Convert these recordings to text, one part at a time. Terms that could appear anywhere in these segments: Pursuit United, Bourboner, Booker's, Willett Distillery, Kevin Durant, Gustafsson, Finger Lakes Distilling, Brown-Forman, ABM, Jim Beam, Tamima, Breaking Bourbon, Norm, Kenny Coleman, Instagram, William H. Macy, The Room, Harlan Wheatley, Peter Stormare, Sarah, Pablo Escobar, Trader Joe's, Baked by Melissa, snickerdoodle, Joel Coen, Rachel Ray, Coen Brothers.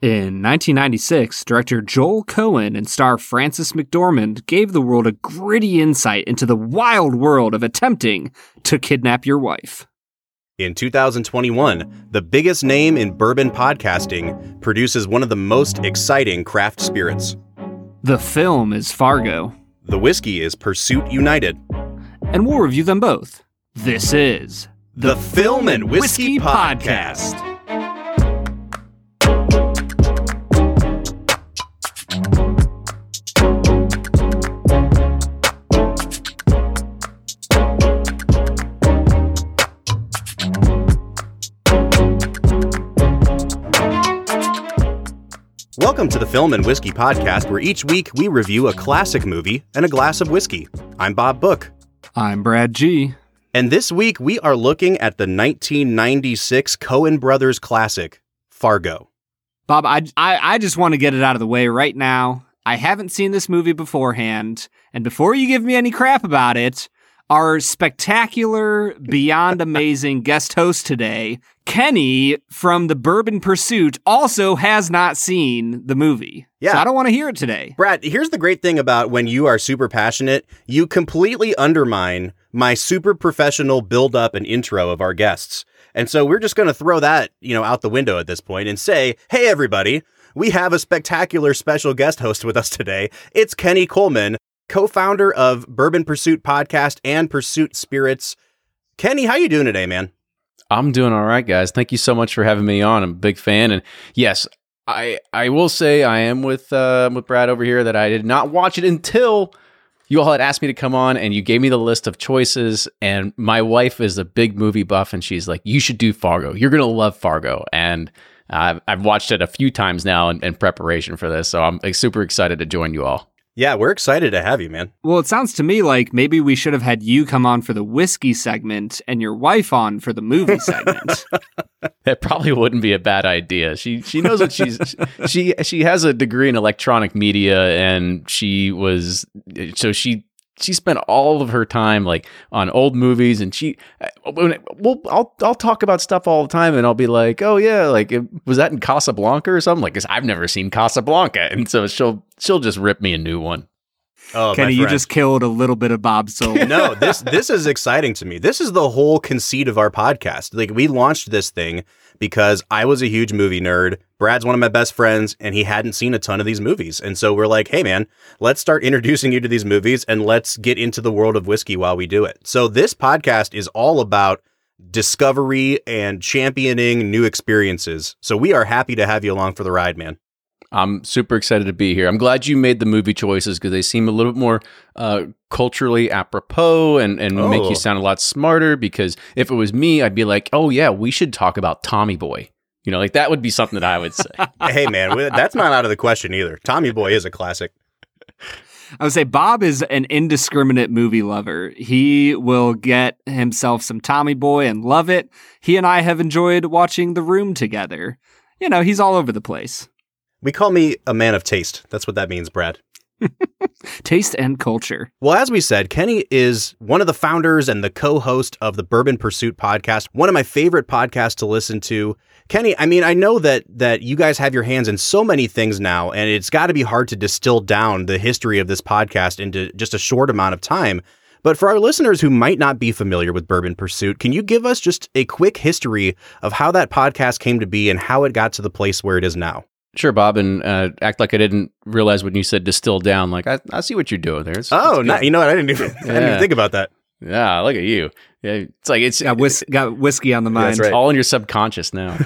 In 1996, director Joel Coen and star Francis McDormand gave the world a gritty insight into the wild world of attempting to kidnap your wife. In 2021, the biggest name in bourbon podcasting produces one of the most exciting craft spirits. The film is Fargo. The whiskey is Pursuit United. And we'll review them both. This is the Film and Whiskey Podcast. Welcome to the Film and Whiskey Podcast, where each week we review a classic movie and a glass of whiskey. I'm Bob Book. I'm Brad G. And this week we are looking at the 1996 Coen Brothers classic, Fargo. Bob, I just want to get it out of the way right now. I haven't seen this movie beforehand, and before you give me any crap about it, our spectacular, beyond amazing guest host today, Kenny from the Bourbon Pursuit, also has not seen the movie. Yeah. So I don't want to hear it today. Brad, here's the great thing about when you are super passionate, you completely undermine my super professional build-up and intro of our guests. And so we're just going to throw that, out the window at this point and say, hey, everybody, we have a spectacular special guest host with us today. It's Kenny Coleman, co-founder of Bourbon Pursuit Podcast and Pursuit Spirits. Kenny, how you doing today, man? I'm doing all right, guys. Thank you so much for having me on. I'm a big fan. And yes, I will say I am with Brad over here that I did not watch it until you all had asked me to come on and you gave me the list of choices. And my wife is a big movie buff and she's like, you should do Fargo. You're going to love Fargo. And I've watched it a few times now in preparation for this. So I'm super excited to join you all. Yeah, we're excited to have you, man. Well, it sounds to me like maybe we should have had you come on for the whiskey segment and your wife on for the movie segment. That probably wouldn't be a bad idea. She knows what she has a degree in electronic media, and she spent all of her time on old movies, and I'll talk about stuff all the time, and I'll be like, oh yeah, was that in Casablanca or something? Because I've never seen Casablanca, and so she'll just rip me a new one. Oh, Kenny, you just killed a little bit of Bob's soul. No, this is exciting to me. This is the whole conceit of our podcast. We launched this thing because I was a huge movie nerd. Brad's one of my best friends, and he hadn't seen a ton of these movies. And so we're like, hey, man, let's start introducing you to these movies and let's get into the world of whiskey while we do it. So this podcast is all about discovery and championing new experiences. So we are happy to have you along for the ride, man. I'm super excited to be here. I'm glad you made the movie choices because they seem a little bit more culturally apropos and make you sound a lot smarter, because if it was me, I'd be like, oh yeah, we should talk about Tommy Boy. That would be something that I would say. Hey man, that's not out of the question either. Tommy Boy is a classic. I would say Bob is an indiscriminate movie lover. He will get himself some Tommy Boy and love it. He and I have enjoyed watching The Room together. He's all over the place. We call me a man of taste. That's what that means, Brad. Taste and culture. Well, as we said, Kenny is one of the founders and the co-host of the Bourbon Pursuit Podcast, one of my favorite podcasts to listen to. Kenny, I mean, I know that you guys have your hands in so many things now, and it's got to be hard to distill down the history of this podcast into just a short amount of time. But for our listeners who might not be familiar with Bourbon Pursuit, can you give us just a quick history of how that podcast came to be and how it got to the place where it is now? Sure, Bob, and act like I didn't realize when you said distill down. I see what you're doing there. I didn't even think about that. Yeah, look at you. Yeah, it's got whiskey on the mind. That's right. All in your subconscious now.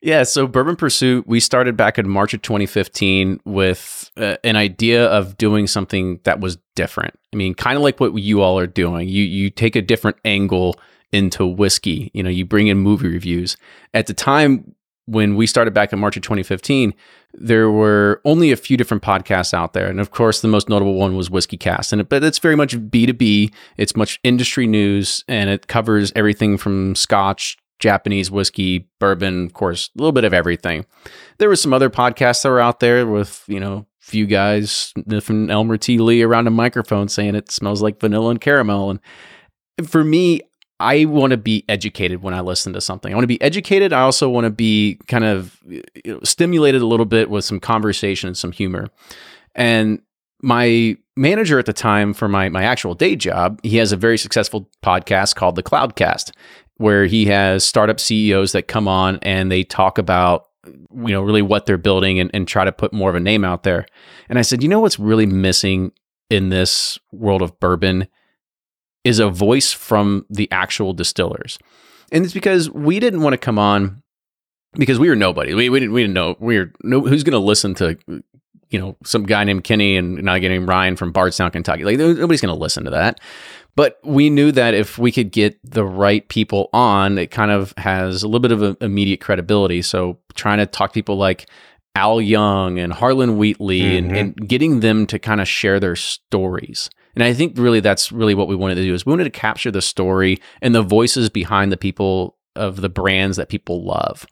Yeah, so Bourbon Pursuit, we started back in March of 2015 with an idea of doing something that was different. I mean, kind of like what you all are doing. You take a different angle into whiskey. You bring in movie reviews. At the time, when we started back in March of 2015, there were only a few different podcasts out there. And of course, the most notable one was Whiskey Cast. But it's very much B2B. It's much industry news, and it covers everything from Scotch, Japanese whiskey, bourbon, of course, a little bit of everything. There were some other podcasts that were out there with, few guys sniffing Elmer T Lee around a microphone saying it smells like vanilla and caramel. And for me, I want to be educated when I listen to something. I want to be educated. I also want to be kind of stimulated a little bit with some conversation and some humor. And my manager at the time for my actual day job, he has a very successful podcast called The Cloudcast, where he has startup CEOs that come on and they talk about, you know, really what they're building and try to put more of a name out there. And I said, you know, what's really missing in this world of bourbon is a voice from the actual distillers. And it's because we didn't want to come on because we were nobody. We didn't know who's going to listen to, you know, some guy named Kenny and another guy named Ryan from Bardstown, Kentucky. Like, nobody's going to listen to that. But we knew that if we could get the right people on, it kind of has a little bit of immediate credibility. So trying to talk to people like Al Young and Harlan Wheatley and getting them to kind of share their stories. And I think really that's really what we wanted to do is we wanted to capture the story and the voices behind the people of the brands that people love.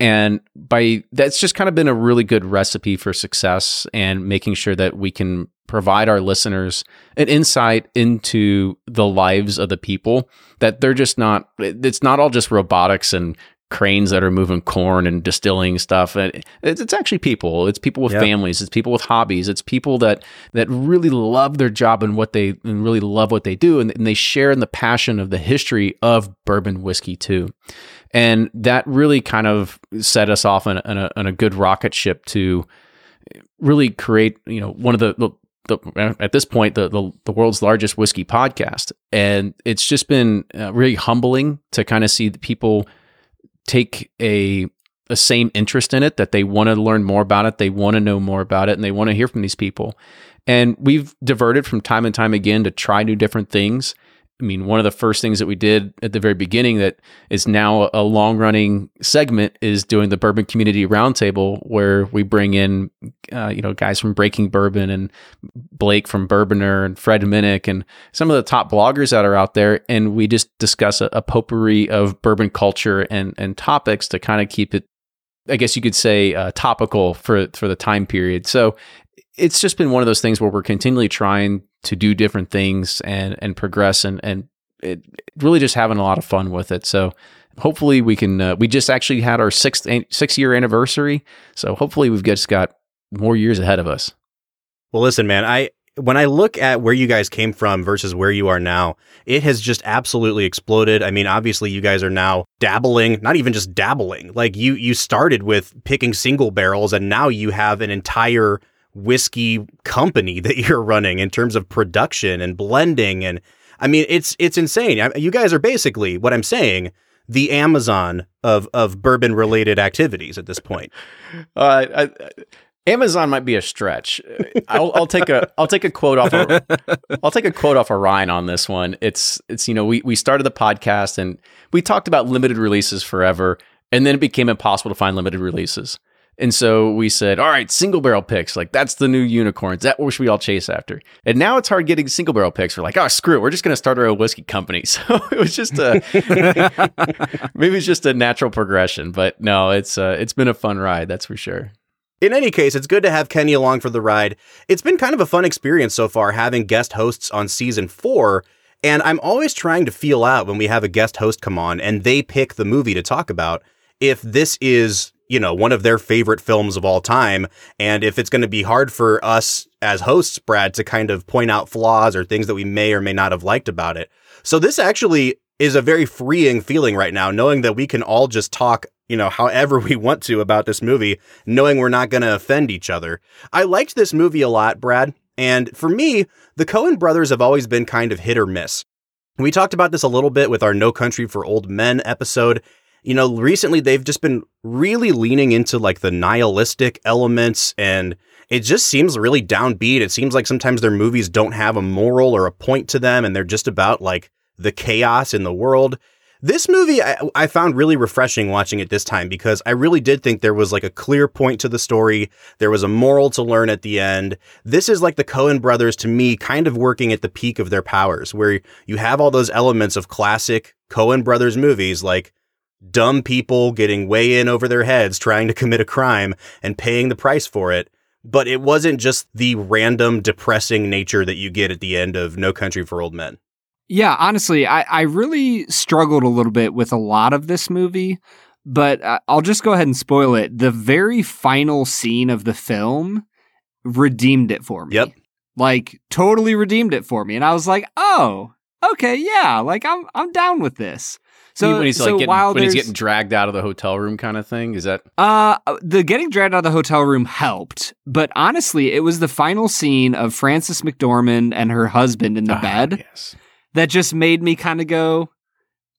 And by that's just kind of been a really good recipe for success and making sure that we can provide our listeners an insight into the lives of the people, that they're just not, it's not all just robotics and cranes that are moving corn and distilling stuff. And it's actually people. It's people with families. It's people with hobbies. It's people that really love their job and really love what they do. And they share in the passion of the history of bourbon whiskey too. And that really kind of set us off on a good rocket ship to really create, you know, one of the world's largest whiskey podcast. And it's just been really humbling to kind of see the people take a same interest in it, that they want to learn more about it, they want to know more about it, and they want to hear from these people. And we've diverted from time and time again to try new different things. I mean, one of the first things that we did at the very beginning that is now a long-running segment is doing the Bourbon Community Roundtable, where we bring in guys from Breaking Bourbon and Blake from Bourboner and Fred Minnick and some of the top bloggers that are out there, and we just discuss a potpourri of bourbon culture and topics to kind of keep it, I guess you could say, topical for the time period. So it's just been one of those things where we're continually trying to do different things and progress and it really just having a lot of fun with it. So hopefully we can, we just actually had our six-year anniversary. So hopefully we've just got more years ahead of us. Well, listen, man, when I look at where you guys came from versus where you are now, it has just absolutely exploded. I mean, obviously you guys are now dabbling, not even just dabbling. Like you started with picking single barrels and now you have an entire whiskey company that you're running in terms of production and blending. And I mean, it's insane. You guys are basically, what I'm saying, the Amazon of bourbon related activities at this point. Amazon might be a stretch. I'll take a quote off of Ryan on this one. It's, you know, we started the podcast and we talked about limited releases forever, and then it became impossible to find limited releases. And so we said, all right, single barrel picks, like that's the new unicorns. That wish we all chase after. And now it's hard getting single barrel picks. We're like, oh, screw it. We're just going to start our own whiskey company. So it was just maybe it's just a natural progression, but no, it's been a fun ride. That's for sure. In any case, it's good to have Kenny along for the ride. It's been kind of a fun experience so far having guest hosts on season 4. And I'm always trying to feel out when we have a guest host come on and they pick the movie to talk about, if this is, you know, one of their favorite films of all time. And if it's going to be hard for us as hosts, Brad, to kind of point out flaws or things that we may or may not have liked about it. So this actually is a very freeing feeling right now, knowing that we can all just talk, you know, however we want to about this movie, knowing we're not going to offend each other. I liked this movie a lot, Brad. And for me, the Coen brothers have always been kind of hit or miss. We talked about this a little bit with our No Country for Old Men episode. You know, recently they've just been really leaning into like the nihilistic elements, and it just seems really downbeat. It seems like sometimes their movies don't have a moral or a point to them, and they're just about like the chaos in the world. This movie I found really refreshing watching it this time, because I really did think there was like a clear point to the story. There was a moral to learn at the end. This is like the Coen brothers to me kind of working at the peak of their powers, where you have all those elements of classic Coen brothers movies, like dumb people getting way in over their heads, trying to commit a crime and paying the price for it. But it wasn't just the random depressing nature that you get at the end of No Country for Old Men. Yeah, honestly, I really struggled a little bit with a lot of this movie, but I'll just go ahead and spoil it. The very final scene of the film redeemed it for me. Yep. Like, totally redeemed it for me. And I was like, oh, okay, yeah, like, I'm down with this. So when he's, getting dragged out of the hotel room kind of thing, is that? The getting dragged out of the hotel room helped, but honestly, it was the final scene of Francis McDormand and her husband in the bed that just made me kind of go,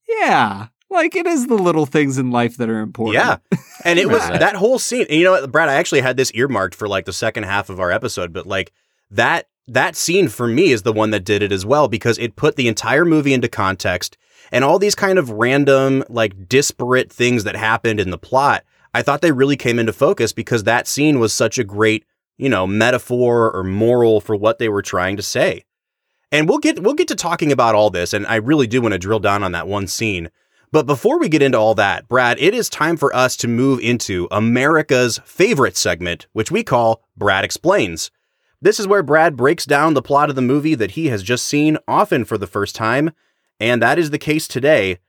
yeah, like, it is the little things in life that are important. Yeah, and it was that whole scene. And you know what, Brad, I actually had this earmarked for, like, the second half of our episode, but, like, that scene for me is the one that did it as well, because it put the entire movie into context. And all these kind of random, like, disparate things that happened in the plot, I thought they really came into focus because that scene was such a great, you know, metaphor or moral for what they were trying to say. And we'll get to talking about all this, and I really do want to drill down on that one scene. But before we get into all that, Brad, it is time for us to move into America's favorite segment, which we call Brad Explains. This is where Brad breaks down the plot of the movie that he has just seen, often for the first time. And that is the case today.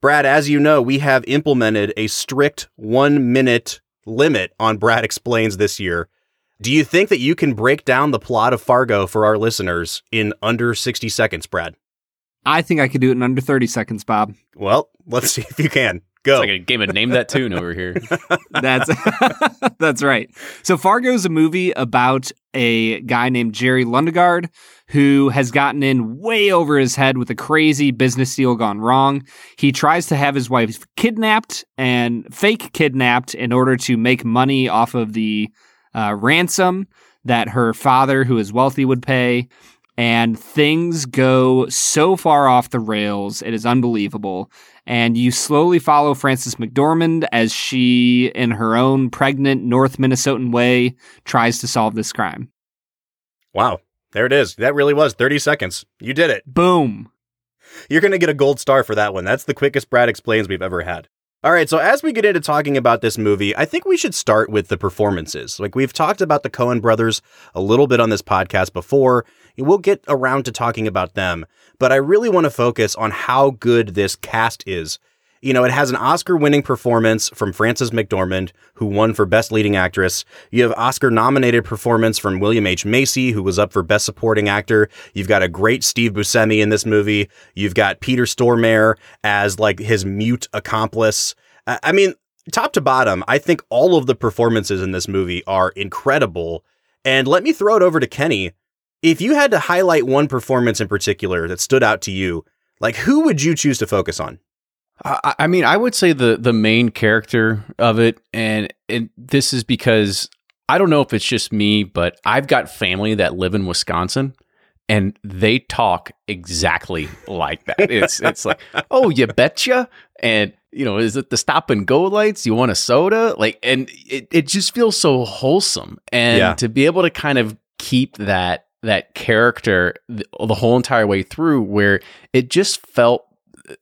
Brad, as you know, we have implemented a strict 1-minute limit on Brad Explains this year. Do you think that you can break down the plot of Fargo for our listeners in under 60 seconds, Brad? I think I could do it in under 30 seconds, Bob. Well, let's see if you can. Go. It's like a game of Name That Tune over here. That's right. So Fargo is a movie about a guy named Jerry Lundegaard who has gotten in way over his head with a crazy business deal gone wrong. He tries to have his wife kidnapped and fake kidnapped in order to make money off of the ransom that her father, who is wealthy, would pay. And things go so far off the rails, it is unbelievable. And you slowly follow Frances McDormand as she, in her own pregnant North Minnesotan way, tries to solve this crime. Wow. There it is. That really was 30 seconds. You did it. Boom. You're going to get a gold star for that one. That's the quickest Brad Explains we've ever had. All right. So as we get into talking about this movie, I think we should start with the performances. Like, we've talked about the Coen brothers a little bit on this podcast before. We'll get around to talking about them, but I really want to focus on how good this cast is. You know, it has an Oscar-winning performance from Frances McDormand, who won for Best Leading Actress. You have Oscar-nominated performance from William H. Macy, who was up for Best Supporting Actor. You've got a great Steve Buscemi in this movie. You've got Peter Stormare as, like, his mute accomplice. I mean, top to bottom, I think all of the performances in this movie are incredible. And let me throw it over to Kenny. If you had to highlight one performance in particular that stood out to you, like, who would you choose to focus on? I mean, I would say the main character of it, and this is because I don't know if it's just me, but I've got family that live in Wisconsin, and they talk exactly like that. It's like, oh, you betcha, and, you know, is it the stop and go lights? You want a soda? Like, and it just feels so wholesome, and to be able to kind of keep that character the whole entire way through, where it just felt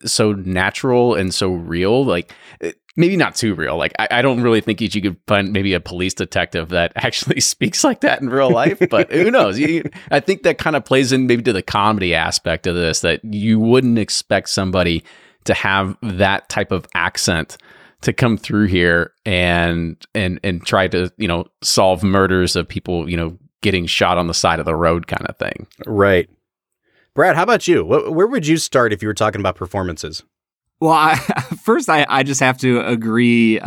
so natural and so real. Like, maybe not too real. Like, I don't really think you could find maybe a police detective that actually speaks like that in real life, but who knows? I think that kind of plays in maybe to the comedy aspect of this, that you wouldn't expect somebody to have that type of accent to come through here and try to, you know, solve murders of people, you know, getting shot on the side of the road kind of thing. Right. Brad, how about you? Where would you start if you were talking about performances? Well, I just have to agree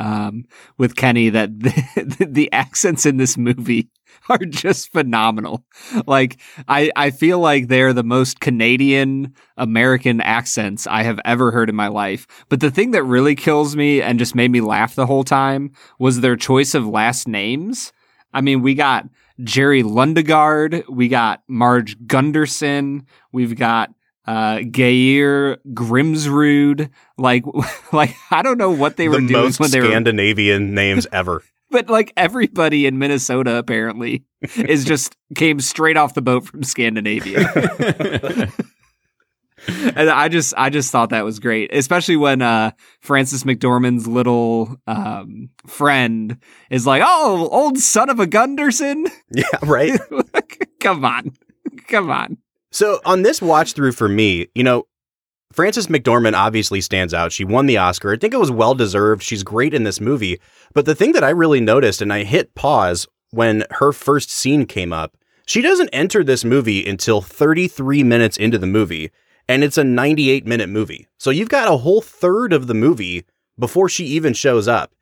with Kenny that the accents in this movie are just phenomenal. Like, I feel like they're the most Canadian American accents I have ever heard in my life. But the thing that really kills me and just made me laugh the whole time was their choice of last names. I mean, we got Jerry Lundegaard, we got Marge Gunderson, we've got Gayir Grimsrud. Like I don't know what they were doing when they were Scandinavian names ever. But, like, everybody in Minnesota apparently is just came straight off the boat from Scandinavia. And I just thought that was great, especially when Frances McDormand's little friend is like, "Oh, old son of a Gunderson." Yeah, right. Come on. So on this watch through for me, you know, Frances McDormand obviously stands out. She won the Oscar. I think it was well-deserved. She's great in this movie. But the thing that I really noticed, and I hit pause when her first scene came up, she doesn't enter this movie until 33 minutes into the movie, and it's a 98-minute movie. So you've got a whole third of the movie before she even shows up.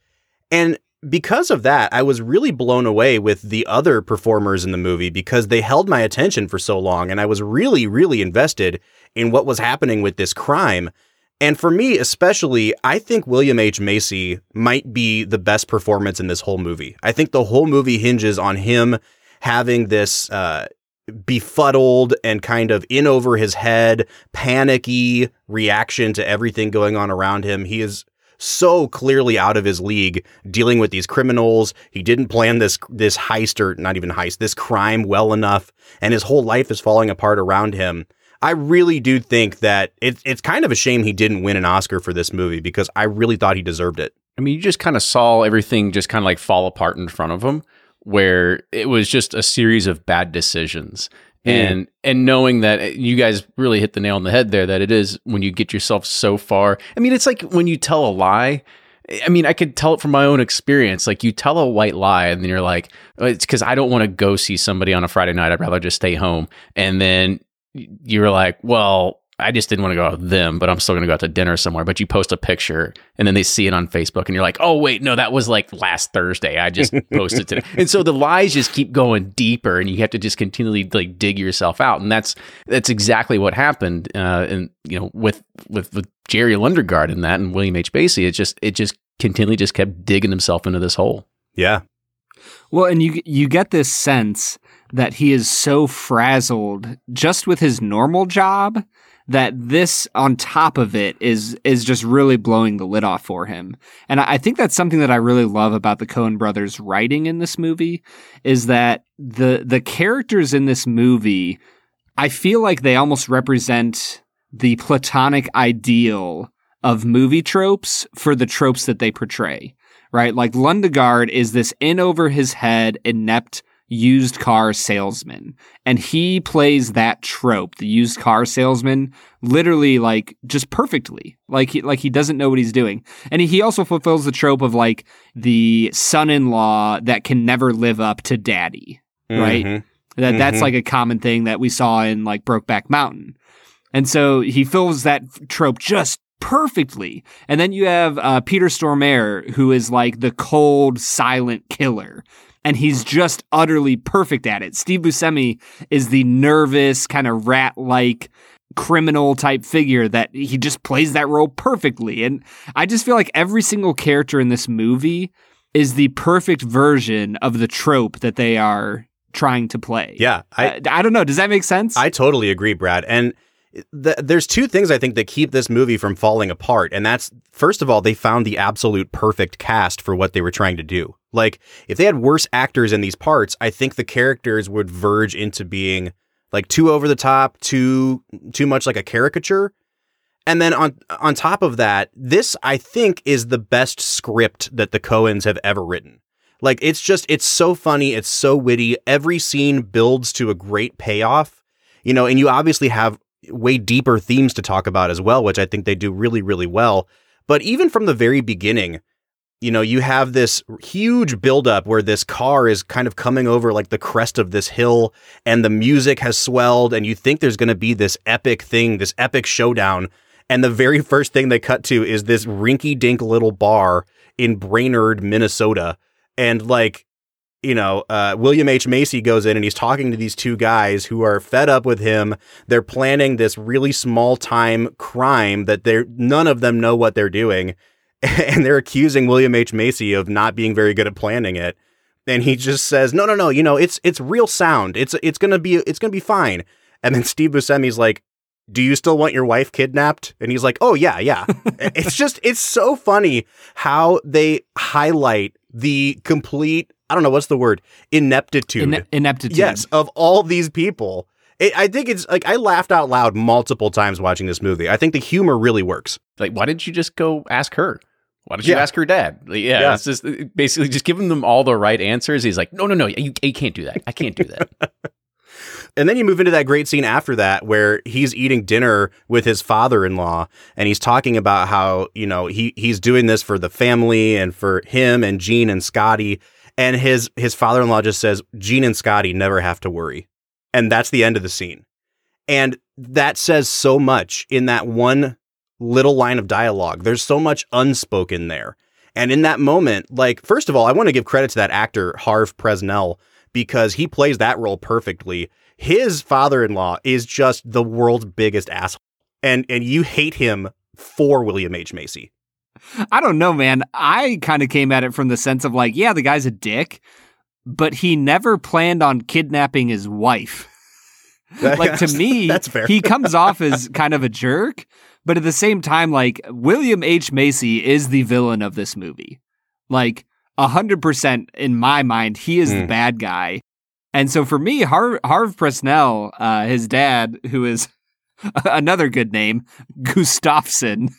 And because of that, I was really blown away with the other performers in the movie because they held my attention for so long, and I was really, really invested in what was happening with this crime. And for me especially, I think William H. Macy might be the best performance in this whole movie. I think the whole movie hinges on him having this befuddled and kind of in over his head, panicky reaction to everything going on around him. He is so clearly out of his league dealing with these criminals. He didn't plan this heist, or not even heist, this crime well enough, and his whole life is falling apart around him. I really do think that it's kind of a shame he didn't win an Oscar for this movie because I really thought he deserved it. I mean, you just kind of saw everything just kind of like fall apart in front of him, where it was just a series of bad decisions. And knowing that, you guys really hit the nail on the head there, that it is when you get yourself so far. I mean, it's like when you tell a lie. I mean, I could tell it from my own experience. Like, you tell a white lie and then you're like, oh, it's because I don't want to go see somebody on a Friday night. I'd rather just stay home. And then you're like, well, I just didn't want to go out with them, but I'm still going to go out to dinner somewhere. But you post a picture and then they see it on Facebook and you're like, oh, wait, no, that was like last Thursday. I just posted today. And so the lies just keep going deeper and you have to just continually like dig yourself out. And that's exactly what happened. And, you know, with Jerry Lundegaard in that and William H. Macy, it just continually just kept digging himself into this hole. Yeah. Well, and you get this sense that he is so frazzled just with his normal job that this on top of it is just really blowing the lid off for him. And I think that's something that I really love about the Coen brothers' writing in this movie is that the characters in this movie, I feel like they almost represent the platonic ideal of movie tropes for the tropes that they portray, right? Like Lundegaard is this in over his head, inept used car salesman, and he plays that trope, the used car salesman, literally like just perfectly. Like he doesn't know what he's doing. And he also fulfills the trope of like the son-in-law that can never live up to daddy, right? Mm-hmm. That's like a common thing that we saw in like Brokeback Mountain. And so he fills that trope just perfectly. And then you have Peter Stormare, who is like the cold, silent killer. And he's just utterly perfect at it. Steve Buscemi is the nervous, kind of rat-like criminal type figure that he just plays that role perfectly. And I just feel like every single character in this movie is the perfect version of the trope that they are trying to play. Yeah. I don't know. Does that make sense? I totally agree, Brad. And there's two things I think that keep this movie from falling apart. And that's, first of all, they found the absolute perfect cast for what they were trying to do. Like, if they had worse actors in these parts, I think the characters would verge into being like too over the top, too much like a caricature. And then on top of that, this, I think, is the best script that the Coens have ever written. Like, it's so funny. It's so witty. Every scene builds to a great payoff, you know, and you obviously have way deeper themes to talk about as well, which I think they do really, really well. But even from the very beginning, you know, you have this huge buildup where this car is kind of coming over like the crest of this hill and the music has swelled and you think there's going to be this epic thing, this epic showdown. And the very first thing they cut to is this rinky dink little bar in Brainerd, Minnesota. And like, you know, William H. Macy goes in and he's talking to these two guys who are fed up with him. They're planning this really small time crime that none of them know what they're doing. And they're accusing William H. Macy of not being very good at planning it. And he just says, no, you know, it's real sound. It's going to be fine. And then Steve Buscemi's like, do you still want your wife kidnapped? And he's like, oh, yeah. It's so funny how they highlight the complete, I don't know, what's the word? Ineptitude. Yes. Of all these people. I think it's like I laughed out loud multiple times watching this movie. I think the humor really works. Like, why didn't you just go ask her? Why didn't you ask her dad? Like, yeah. It's just basically just giving them all the right answers. He's like, no, you can't do that. I can't do that. And then you move into that great scene after that where he's eating dinner with his father-in-law and he's talking about how, you know, he's doing this for the family and for him and Gene and Scotty. And his father-in-law just says, Gene and Scotty never have to worry. And that's the end of the scene. And that says so much in that one little line of dialogue. There's so much unspoken there. And in that moment, like, first of all, I want to give credit to that actor, Harv Presnell, because he plays that role perfectly. His father-in-law is just the world's biggest asshole. And you hate him for William H. Macy. I don't know, man. I kind of came at it from the sense of like, yeah, the guy's a dick, but he never planned on kidnapping his wife. Like, to me, that's fair. He comes off as kind of a jerk, but at the same time, like, William H. Macy is the villain of this movie. Like, 100% in my mind, he is the bad guy. And so for me, Harv Presnell, his dad, who is another good name, Gustafsson.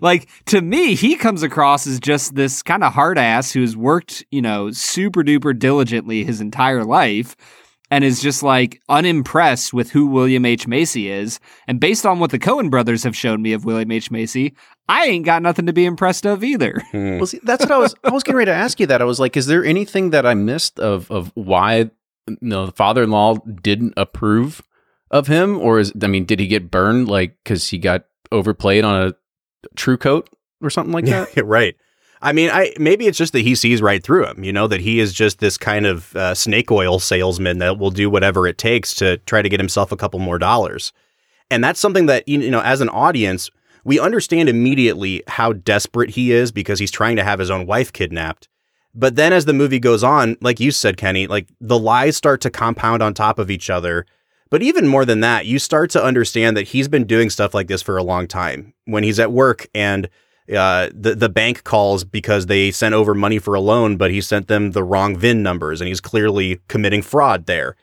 Like, to me, he comes across as just this kind of hard ass who's worked, you know, super duper diligently his entire life and is just like unimpressed with who William H. Macy is. And based on what the Coen brothers have shown me of William H. Macy, I ain't got nothing to be impressed of either. Well, see, that's what I was getting ready to ask you that. I was like, is there anything that I missed of why, you know, the father-in-law didn't approve of him? Or did he get burned? Like, cause he got overplayed on a true coat or something like that? Yeah, right. I mean, maybe it's just that he sees right through him, you know, that he is just this kind of snake oil salesman that will do whatever it takes to try to get himself a couple more dollars. And that's something that, you know, as an audience, we understand immediately how desperate he is because he's trying to have his own wife kidnapped. But then as the movie goes on, like you said, Kenny, like the lies start to compound on top of each other. But even more than that, you start to understand that he's been doing stuff like this for a long time. When he's at work and the bank calls because they sent over money for a loan, but he sent them the wrong VIN numbers and he's clearly committing fraud there.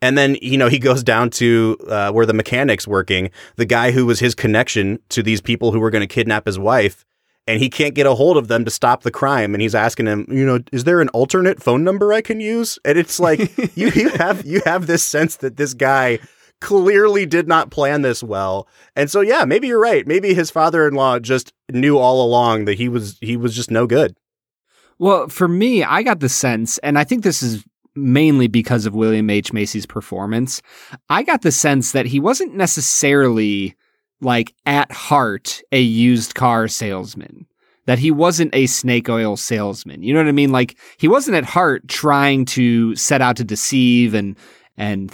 And then, you know, he goes down to where the mechanic's working, the guy who was his connection to these people who were going to kidnap his wife, and he can't get a hold of them to stop the crime. And he's asking him, you know, is there an alternate phone number I can use? And it's like, you have this sense that this guy clearly did not plan this well. And so, yeah, maybe you're right. Maybe his father-in-law just knew all along that he was just no good. Well, for me, I got the sense, and I think this is mainly because of William H. Macy's performance. I got the sense that he wasn't necessarily, like, at heart, a used car salesman, that he wasn't a snake oil salesman. You know what I mean? Like, he wasn't at heart trying to set out to deceive and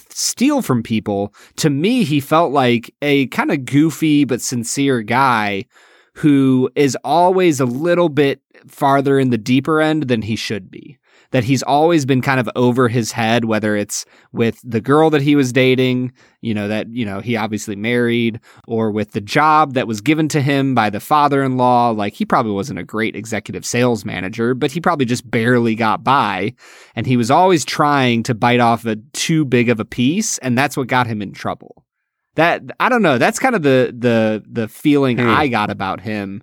steal from people. To me, he felt like a kind of goofy but sincere guy who is always a little bit farther in the deeper end than he should be. That he's always been kind of over his head, whether it's with the girl that he was dating, you know, that, you know, he obviously married, or with the job that was given to him by the father-in-law. Like, he probably wasn't a great executive sales manager, but he probably just barely got by. And he was always trying to bite off too big of a piece. And that's what got him in trouble. That, I don't know. That's kind of the feeling I got about him.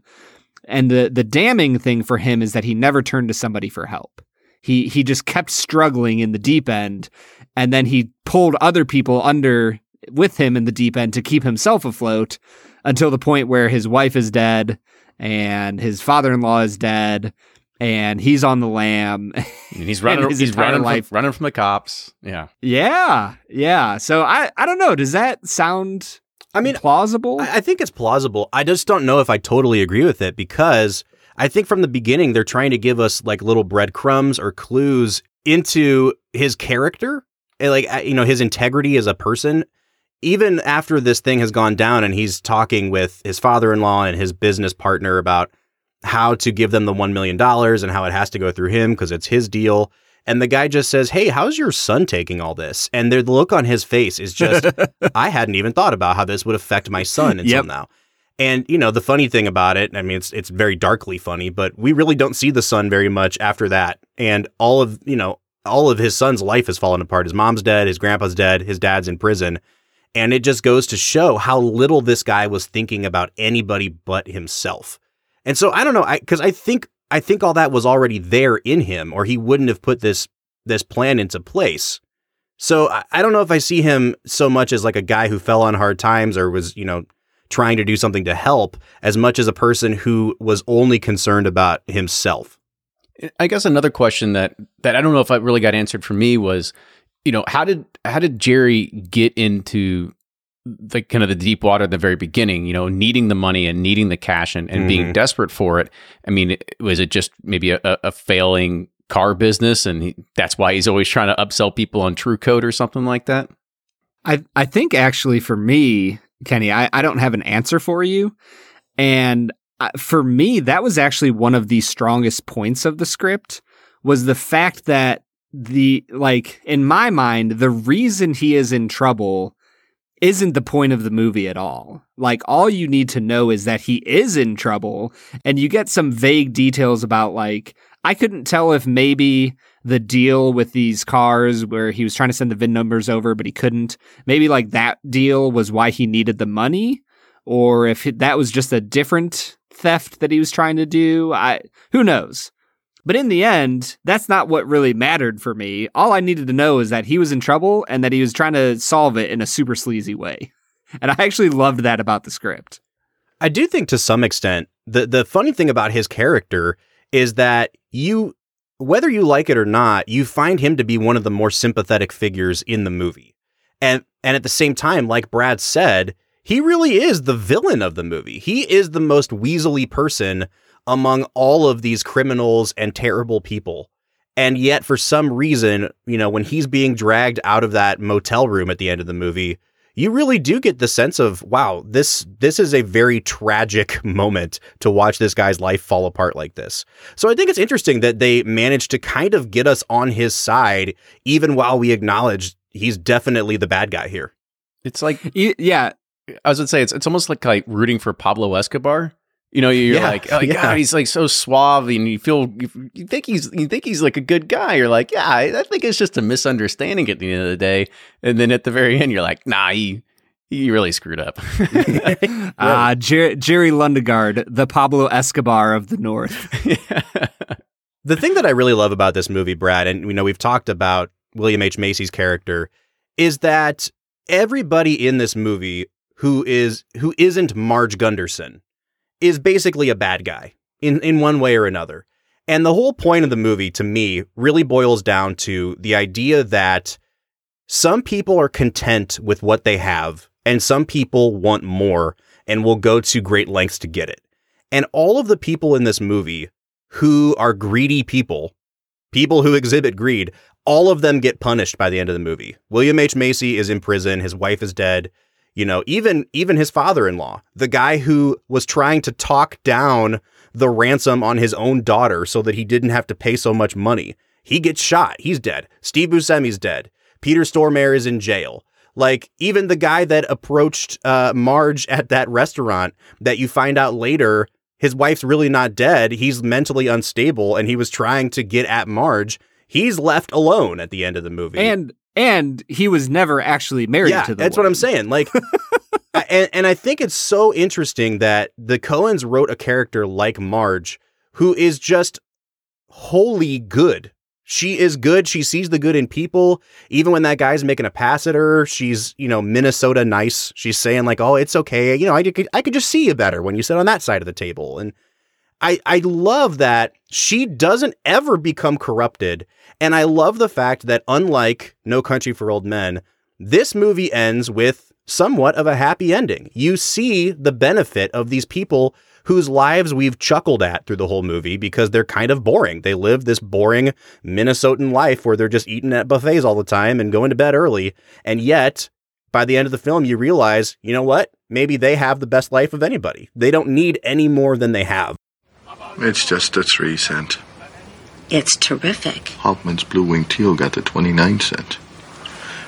And the damning thing for him is that he never turned to somebody for help. He just kept struggling in the deep end, and then he pulled other people under with him in the deep end to keep himself afloat until the point where his wife is dead and his father-in-law is dead and he's on the lam. And he's running, and running from the cops. Yeah. Yeah. Yeah. So I don't know. Does that sound plausible? I think it's plausible. I just don't know if I totally agree with it, because I think from the beginning, they're trying to give us like little breadcrumbs or clues into his character, and, like, you know, his integrity as a person. Even after this thing has gone down and he's talking with his father-in-law and his business partner about how to give them the $1 million and how it has to go through him because it's his deal. And the guy just says, hey, how's your son taking all this? And the look on his face is just, I hadn't even thought about how this would affect my son until now. And, you know, the funny thing about it, I mean, it's very darkly funny, but we really don't see the son very much after that. And all of his son's life has fallen apart. His mom's dead, his grandpa's dead, his dad's in prison. And it just goes to show how little this guy was thinking about anybody but himself. And so I don't know, because I think all that was already there in him, or he wouldn't have put this plan into place. So I don't know if I see him so much as like a guy who fell on hard times or was, you know, trying to do something to help as much as a person who was only concerned about himself. I guess another question that I don't know if I really got answered for me was, you know, how did Jerry get into the kind of the deep water at the very beginning, you know, needing the money and needing the cash and being desperate for it? I mean, was it just maybe a failing car business and that's why he's always trying to upsell people on TrueCode or something like that? I think actually for me, Kenny, I don't have an answer for you. And for me, that was actually one of the strongest points of the script was the fact that in my mind, the reason he is in trouble isn't the point of the movie at all. Like, all you need to know is that he is in trouble, and you get some vague details about, like, I couldn't tell if maybe the deal with these cars where he was trying to send the VIN numbers over, but he couldn't, maybe like that deal was why he needed the money, or if that was just a different theft that he was trying to do. Who knows? But in the end, that's not what really mattered for me. All I needed to know is that he was in trouble and that he was trying to solve it in a super sleazy way. And I actually loved that about the script. I do think to some extent, the funny thing about his character is that whether you like it or not, you find him to be one of the more sympathetic figures in the movie. And at the same time, like Brad said, he really is the villain of the movie. He is the most weaselly person among all of these criminals and terrible people. And yet, for some reason, you know, when he's being dragged out of that motel room at the end of the movie, you really do get the sense of, wow, this is a very tragic moment to watch this guy's life fall apart like this. So I think it's interesting that they managed to kind of get us on his side, even while we acknowledge he's definitely the bad guy here. It's like, yeah, I was going to say, it's almost like rooting for Pablo Escobar. You know, you're like, oh, yeah. God, he's like so suave, and you think he's like a good guy. You're like, yeah, I think it's just a misunderstanding at the end of the day. And then at the very end, you're like, nah, he really screwed up. Jerry Lundegaard, the Pablo Escobar of the North. Yeah. The thing that I really love about this movie, Brad, and you know, we've talked about William H. Macy's character, is that everybody in this movie who isn't Marge Gunderson is basically a bad guy in one way or another. And the whole point of the movie, to me, really boils down to the idea that some people are content with what they have, and some people want more and will go to great lengths to get it. And all of the people in this movie who are greedy people, people who exhibit greed, all of them get punished by the end of the movie. William H. Macy is in prison. His wife is dead. You know, even his father-in-law, the guy who was trying to talk down the ransom on his own daughter so that he didn't have to pay so much money, he gets shot. He's dead. Steve Buscemi's dead. Peter Stormare is in jail. Like, even the guy that approached Marge at that restaurant that you find out later, his wife's really not dead. He's mentally unstable, and he was trying to get at Marge. He's left alone at the end of the movie. And he was never actually married to the woman. That's what I'm saying. Like, and I think it's so interesting that the Coens wrote a character like Marge, who is just wholly good. She is good. She sees the good in people. Even when that guy's making a pass at her, she's, you know, Minnesota nice. She's saying like, oh, it's okay. You know, I could just see you better when you sit on that side of the table. And I love that she doesn't ever become corrupted. And I love the fact that, unlike No Country for Old Men, this movie ends with somewhat of a happy ending. You see the benefit of these people whose lives we've chuckled at through the whole movie because they're kind of boring. They live this boring Minnesotan life where they're just eating at buffets all the time and going to bed early. And yet, by the end of the film, you realize, you know what? Maybe they have the best life of anybody. They don't need any more than they have. It's just a 3 cent. It's terrific. Hoffman's Blue Wing Teal got the 29 cent.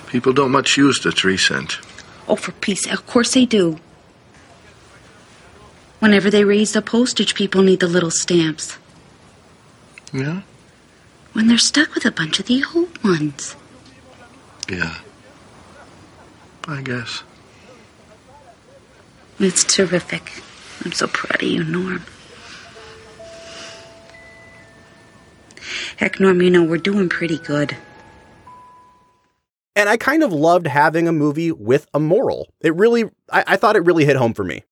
People don't much use the 3 cent. Oh, for peace. Of course they do. Whenever they raise the postage, people need the little stamps. Yeah? When they're stuck with a bunch of the old ones. Yeah. I guess. It's terrific. I'm so proud of you, Norm. Heck, Norm, you know, we're doing pretty good. And I kind of loved having a movie with a moral. It really, I thought it really hit home for me.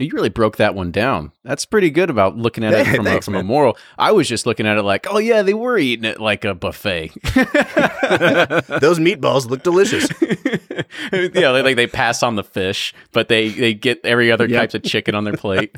You really broke that one down. That's pretty good about looking at it from a moral. I was just looking at it like, oh yeah, they were eating it like a buffet. Those meatballs look delicious. Yeah, like they pass on the fish, but they get every other type of chicken on their plate.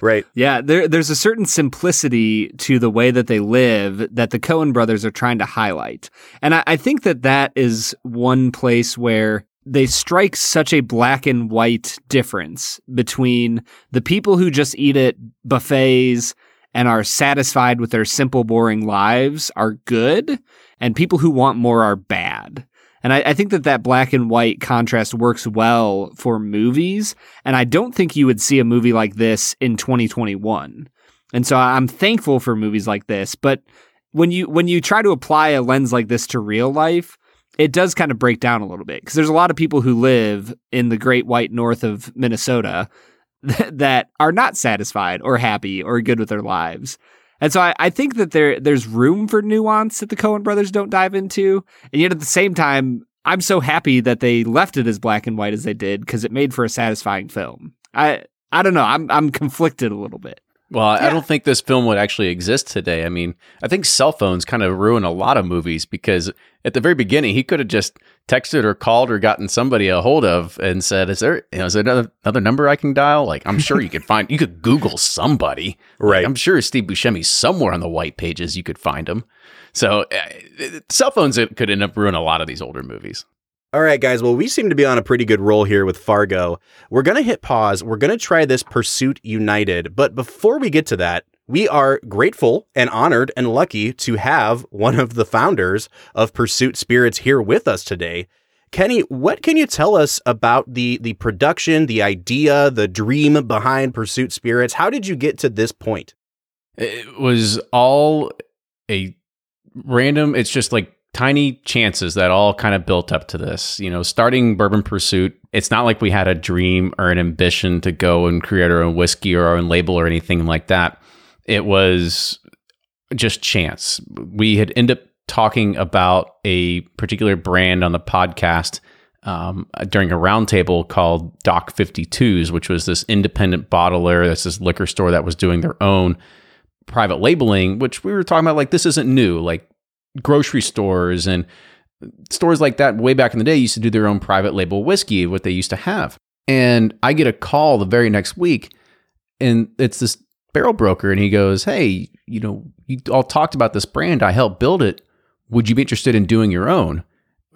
Right. Yeah, there's a certain simplicity to the way that they live that the Coen brothers are trying to highlight. And I think that is one place where they strike such a black and white difference between the people who just eat at buffets and are satisfied with their simple, boring lives are good, and people who want more are bad. And I think that black and white contrast works well for movies, and I don't think you would see a movie like this in 2021. And so I'm thankful for movies like this, but when you try to apply a lens like this to real life, it does kind of break down a little bit, because there's a lot of people who live in the great white north of Minnesota that are not satisfied or happy or good with their lives. And so I think that there's room for nuance that the Coen brothers don't dive into. And yet at the same time, I'm so happy that they left it as black and white as they did, because it made for a satisfying film. I don't know. I'm conflicted a little bit. Well, yeah. I don't think this film would actually exist today. I mean, I think cell phones kind of ruin a lot of movies, because at the very beginning, he could have just texted or called or gotten somebody a hold of and said, is there another number I can dial? Like, I'm sure you could Google somebody. Right. Like, I'm sure Steve Buscemi somewhere on the white pages, you could find him. So cell phones could end up ruining a lot of these older movies. All right, guys. Well, we seem to be on a pretty good roll here with Fargo. We're going to hit pause. We're going to try this Pursuit United. But before we get to that, we are grateful and honored and lucky to have one of the founders of Pursuit Spirits here with us today. Kenny, what can you tell us about the production, the idea, the dream behind Pursuit Spirits? How did you get to this point? It was all a random, it's just like tiny chances that all kind of built up to this, starting Bourbon Pursuit. It's not like we had a dream or an ambition to go and create our own whiskey or our own label or anything like that. It was just chance. We had ended up talking about a particular brand on the podcast during a roundtable called Doc 52s, which was this independent bottler. That's this liquor store that was doing their own private labeling, which we were talking about, like, this isn't new. Like, grocery stores and stores like that way back in the day used to do their own private label whiskey, what they used to have. And I get a call the very next week, and it's this barrel broker, and he goes, hey, you all talked about this brand. I helped build it. Would you be interested in doing your own?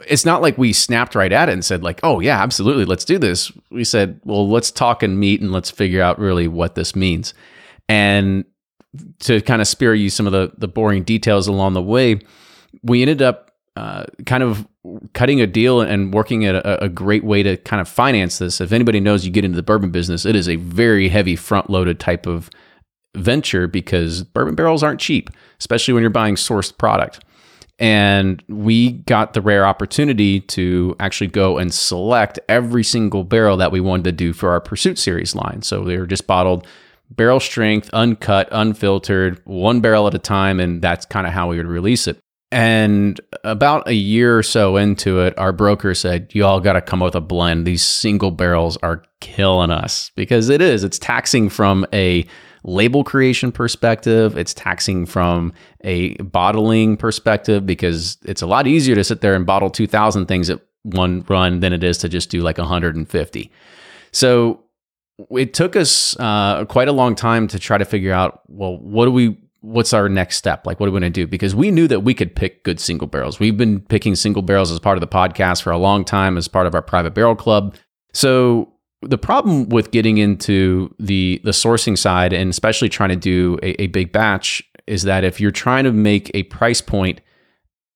It's not like we snapped right at it and said like, oh yeah, absolutely, let's do this. We said, well, let's talk and meet and let's figure out really what this means. And to kind of spare you some of the boring details along the way, we ended up kind of cutting a deal and working at a great way to kind of finance this. If anybody knows, you get into the bourbon business, it is a very heavy front-loaded type of venture, because bourbon barrels aren't cheap, especially when you're buying sourced product. And we got the rare opportunity to actually go and select every single barrel that we wanted to do for our Pursuit Series line. So they were just bottled barrel strength, uncut, unfiltered, one barrel at a time, and that's kind of how we would release it. And about a year or so into it, our broker said, you all got to come up with a blend. These single barrels are killing us, because it's taxing from a label creation perspective. It's taxing from a bottling perspective, because it's a lot easier to sit there and bottle 2,000 things at one run than it is to just do like 150. So it took us quite a long time to try to figure out, well, what's our next step? Like, what are we going to do? Because we knew that we could pick good single barrels. We've been picking single barrels as part of the podcast for a long time, as part of our private barrel club. So the problem with getting into the sourcing side, and especially trying to do a big batch, is that if you're trying to make a price point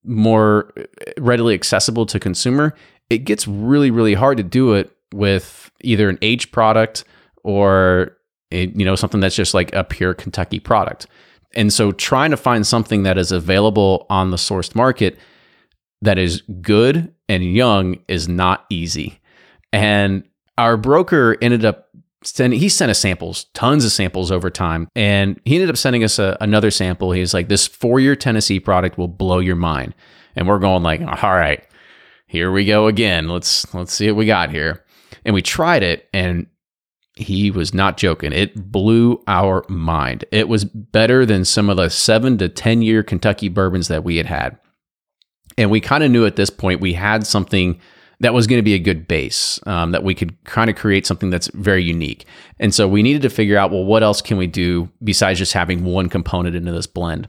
more readily accessible to consumer, it gets really, really hard to do it with either an aged product or something that's just like a pure Kentucky product. And so trying to find something that is available on the sourced market that is good and young is not easy. And our broker ended up he sent us samples, tons of samples over time. And he ended up sending us another sample. He was like, this 4-year Tennessee product will blow your mind. And we're going like, all right, here we go again. Let's see what we got here. And we tried it, and he was not joking. It blew our mind. It was better than some of the 7 to 10 year Kentucky bourbons that we had had. And we kind of knew at this point we had something that was going to be a good base, that we could kind of create something that's very unique. And so we needed to figure out, well, what else can we do besides just having one component into this blend?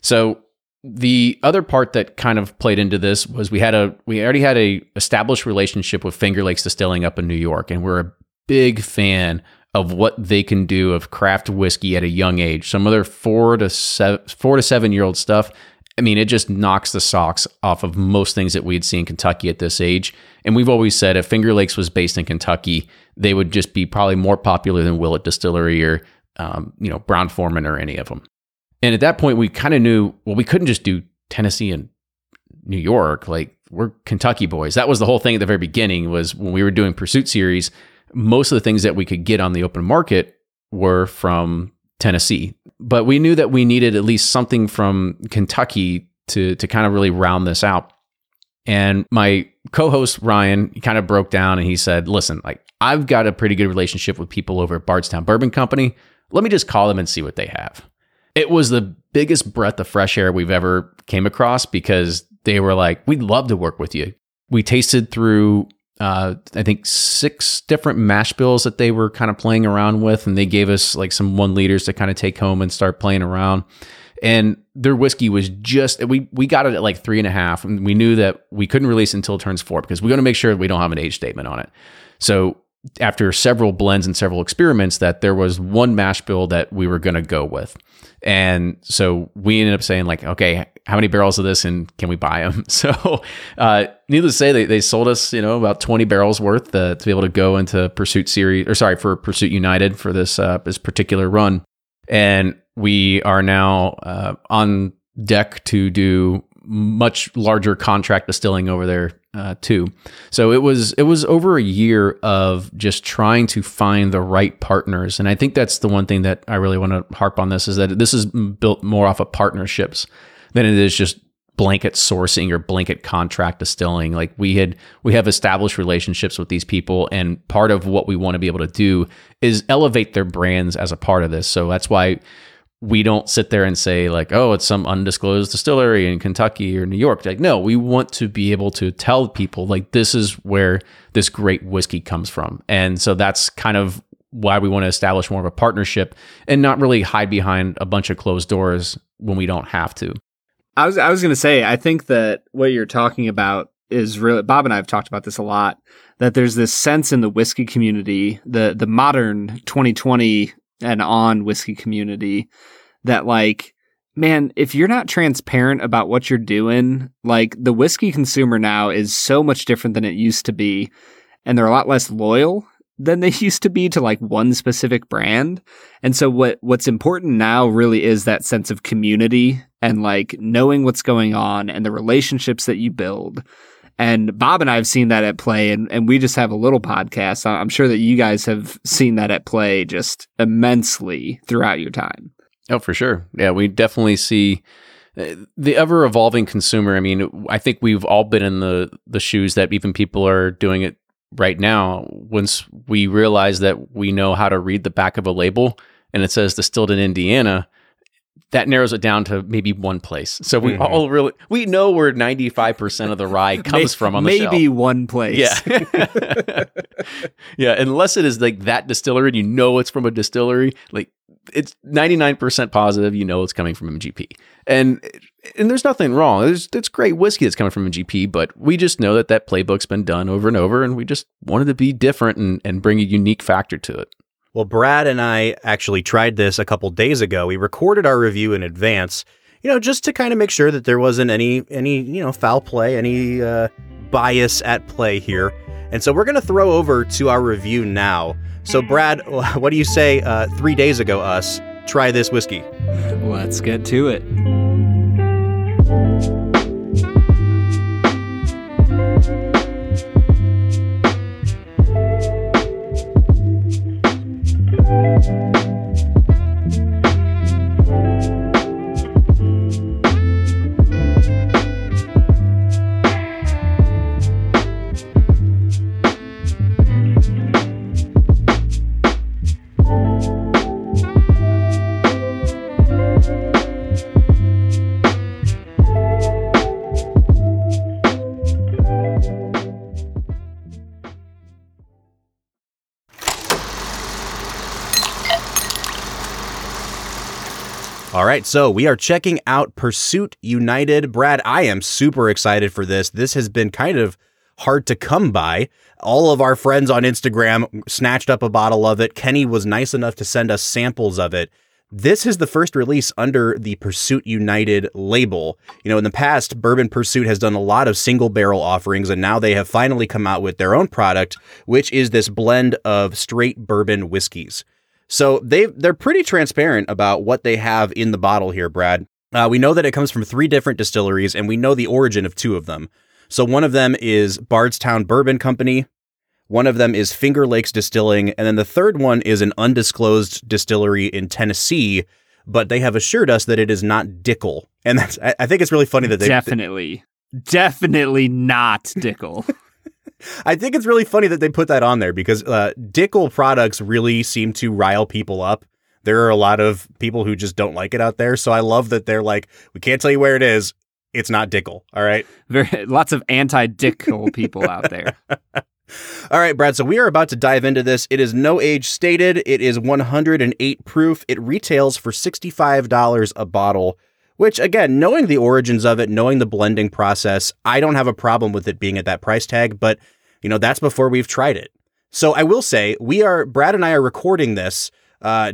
So the other part that kind of played into this was we already had a established relationship with Finger Lakes Distilling up in New York, and we're a big fan of what they can do of craft whiskey at a young age. Some of their 4 to 7 year old stuff, I mean, it just knocks the socks off of most things that we'd seen in Kentucky at this age. And we've always said if Finger Lakes was based in Kentucky, they would just be probably more popular than Willett Distillery or Brown-Forman or any of them. And at that point, we kind of knew, well, we couldn't just do Tennessee and New York. Like, we're Kentucky boys. That was the whole thing at the very beginning, was when we were doing Pursuit Series, most of the things that we could get on the open market were from Tennessee. But we knew that we needed at least something from Kentucky to kind of really round this out. And my co-host, Ryan, kind of broke down and he said, listen, like, I've got a pretty good relationship with people over at Bardstown Bourbon Company. Let me just call them and see what they have. It was the biggest breath of fresh air we've ever came across, because they were like, we'd love to work with you. We tasted through, I think, 6 different mash bills that they were kind of playing around with. And they gave us like some 1 liters to kind of take home and start playing around. And their whiskey was just, we got it at like 3.5. And we knew that we couldn't release until it turns 4, because we're going to make sure we don't have an age statement on it. So after several blends and several experiments, that there was one mash bill that we were going to go with. And so we ended up saying like, okay, how many barrels of this and can we buy them? So needless to say, they sold us, about 20 barrels worth to be able to go into for Pursuit United for this particular run. And we are now on deck to do much larger contract distilling over there too. So it was over a year of just trying to find the right partners. And I think that's the one thing that I really want to harp on, this is that this is built more off of partnerships than it is just blanket sourcing or blanket contract distilling. Like, we have established relationships with these people, and part of what we want to be able to do is elevate their brands as a part of this. So that's why we don't sit there and say like, oh, it's some undisclosed distillery in Kentucky or New York. Like, no, we want to be able to tell people like, this is where this great whiskey comes from. And so that's kind of why we want to establish more of a partnership and not really hide behind a bunch of closed doors when we don't have to. I was going to say, I think that what you're talking about is really, Bob and I have talked about this a lot, that there's this sense in the whiskey community, the modern 2020 and on whiskey community, that like, man, if you're not transparent about what you're doing, like, the whiskey consumer now is so much different than it used to be. And they're a lot less loyal than they used to be to like one specific brand. And so what's important now really is that sense of community and like knowing what's going on and the relationships that you build. And Bob and I have seen that at play, and we just have a little podcast. I'm sure that you guys have seen that at play just immensely throughout your time. Oh, for sure. Yeah, we definitely see the ever-evolving consumer. I mean, I think we've all been in the shoes that even people are doing it right now. Once we realize that we know how to read the back of a label and it says distilled in Indiana, that narrows it down to maybe one place. So we all really, we know where 95% of the rye comes from on the shelf. Maybe one place. Yeah. Yeah. Unless it is like that distillery and you know it's from a distillery, like it's 99% positive, you know, it's coming from MGP. And there's nothing wrong. It's great whiskey that's coming from MGP, but we just know that playbook's been done over and over, and we just wanted to be different and bring a unique factor to it. Well, Brad and I actually tried this a couple days ago. We recorded our review in advance, just to kind of make sure that there wasn't any foul play, any bias at play here. And so we're going to throw over to our review now. So, Brad, what do you say 3 days ago us? Try this whiskey. Let's get to it. All right, so we are checking out Pursuit United. Brad, I am super excited for this. This has been kind of hard to come by. All of our friends on Instagram snatched up a bottle of it. Kenny was nice enough to send us samples of it. This is the first release under the Pursuit United label. You know, in the past, Bourbon Pursuit has done a lot of single barrel offerings, and now they have finally come out with their own product, which is this blend of straight bourbon whiskeys. So they're pretty transparent about what they have in the bottle here, Brad. We know that it comes from 3 different distilleries, and we know the origin of 2 of them. So one of them is Bardstown Bourbon Company. One of them is Finger Lakes Distilling, and then the third one is an undisclosed distillery in Tennessee, but they have assured us that it is not Dickel. And that's, I think it's really funny that they... Definitely not Dickel. I think it's really funny that they put that on there because Dickel products really seem to rile people up. There are a lot of people who just don't like it out there, so I love that they're like, we can't tell you where it is. It's not Dickel, all right? Lots of anti-Dickel people out there. All right, Brad, so we are about to dive into this. It is no age stated. It is 108 proof. It retails for $65 a bottle, which, again, knowing the origins of it, knowing the blending process, I don't have a problem with it being at that price tag, but, you know, that's before we've tried it. So I will say Brad and I are recording this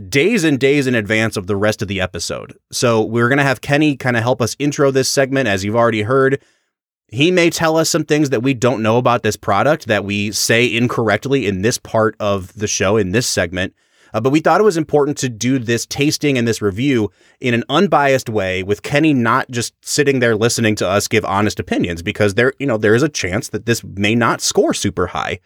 days and days in advance of the rest of the episode. So we're going to have Kenny kind of help us intro this segment, as you've already heard. He may tell us some things that we don't know about this product that we say incorrectly in this part of the show, in this segment. But we thought it was important to do this tasting and this review in an unbiased way with Kenny not just sitting there listening to us give honest opinions, because there is a chance that this may not score super high.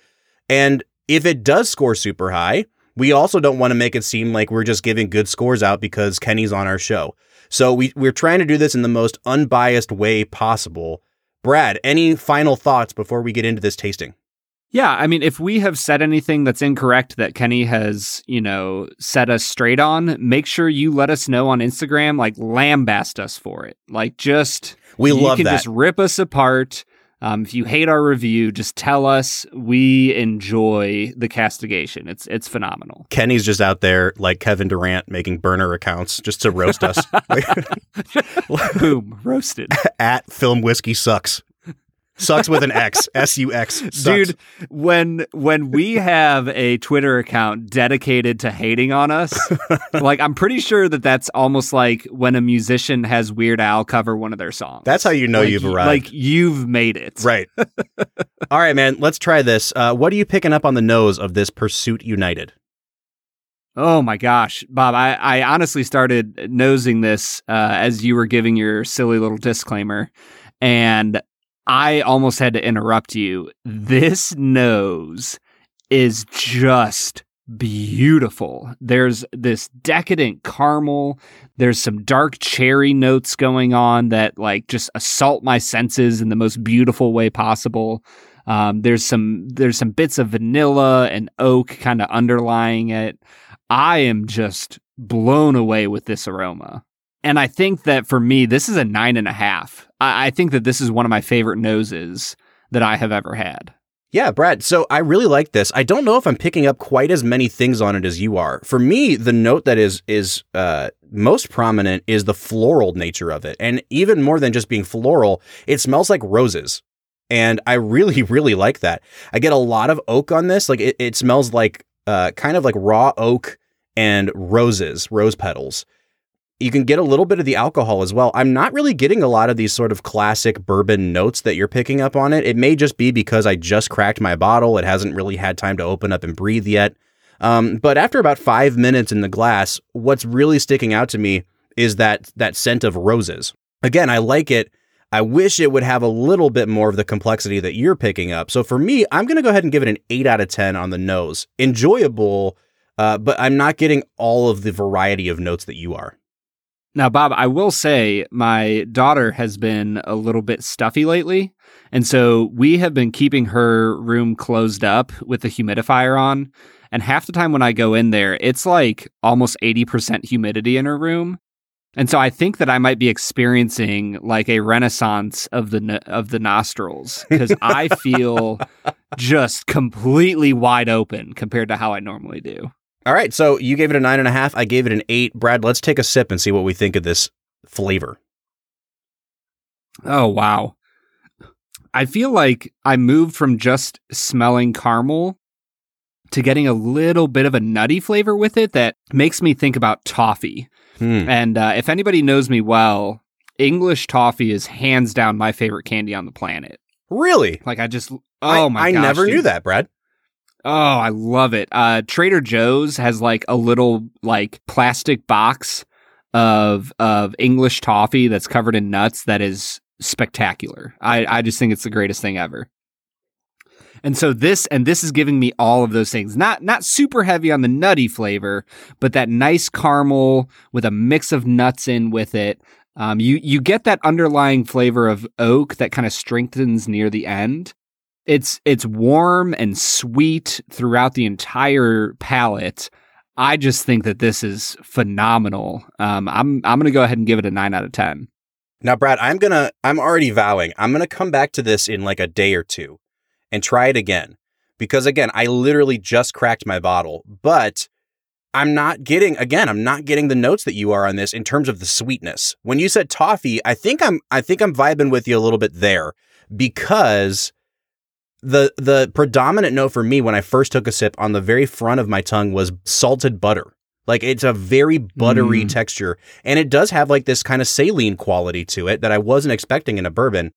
And if it does score super high, we also don't want to make it seem like we're just giving good scores out because Kenny's on our show. So we're trying to do this in the most unbiased way possible. Brad, any final thoughts before we get into this tasting? Yeah, I mean, if we have said anything that's incorrect that Kenny has, set us straight on, make sure you let us know on Instagram, like lambast us for it. Like just rip us apart. If you hate our review, just tell us. We enjoy the castigation. It's phenomenal. Kenny's just out there like Kevin Durant making burner accounts just to roast us. Boom, roasted. At Film Whiskey Sucks. Sucks with an X. S-U-X. Sucks. Dude, when we have a Twitter account dedicated to hating on us, like I'm pretty sure that's almost like when a musician has Weird Al cover one of their songs. That's how you know you've arrived. Like you've made it. Right. All right, man, let's try this. What are you picking up on the nose of this Pursuit United? Oh my gosh, Bob, I honestly started nosing this as you were giving your silly little disclaimer, and I almost had to interrupt you. This nose is just beautiful. There's this decadent caramel. There's some dark cherry notes going on that like just assault my senses in the most beautiful way possible. There's some bits of vanilla and oak kind of underlying it. I am just blown away with this aroma. And I think that for me, this is a 9.5. I think that this is one of my favorite noses that I have ever had. Yeah, Brad. So I really like this. I don't know if I'm picking up quite as many things on it as you are. For me, the note that is most prominent is the floral nature of it. And even more than just being floral, it smells like roses. And I really, really like that. I get a lot of oak on this. Like it smells like kind of like raw oak and rose petals. You can get a little bit of the alcohol as well. I'm not really getting a lot of these sort of classic bourbon notes that you're picking up on it. It may just be because I just cracked my bottle. It hasn't really had time to open up and breathe yet. But after about 5 minutes in the glass, what's really sticking out to me is that scent of roses. Again, I like it. I wish it would have a little bit more of the complexity that you're picking up. So for me, I'm going to go ahead and give it an 8 out of 10 on the nose. Enjoyable, but I'm not getting all of the variety of notes that you are. Now, Bob, I will say my daughter has been a little bit stuffy lately, and so we have been keeping her room closed up with the humidifier on, and half the time when I go in there, it's like almost 80% humidity in her room, and so I think that I might be experiencing like a renaissance of the nostrils, because I feel just completely wide open compared to how I normally do. All right. So you gave it a 9.5. I gave it an 8. Brad, let's take a sip and see what we think of this flavor. Oh, wow. I feel like I moved from just smelling caramel to getting a little bit of a nutty flavor with it that makes me think about toffee. And if anybody knows me well, English toffee is hands down my favorite candy on the planet. Really? Like I just, oh my gosh. I never knew that, Brad. Oh, I love it. Trader Joe's has like a little like plastic box of English toffee that's covered in nuts that is spectacular. I just think it's the greatest thing ever. And so this is giving me all of those things. Not super heavy on the nutty flavor, but that nice caramel with a mix of nuts in with it. You get that underlying flavor of oak that kind of strengthens near the end. It's warm and sweet throughout the entire palate. I just think that this is phenomenal. I'm going to go ahead and give it a 9 out of 10. Now, Brad, I'm already vowing. I'm going to come back to this in like a day or two and try it again. Because again, I literally just cracked my bottle, but I'm not getting the notes that you are on this in terms of the sweetness. When you said toffee, I think I'm vibing with you a little bit there because the predominant note for me when I first took a sip on the very front of my tongue was salted butter. Like it's a very buttery texture, and it does have like this kind of saline quality to it that I wasn't expecting in a bourbon.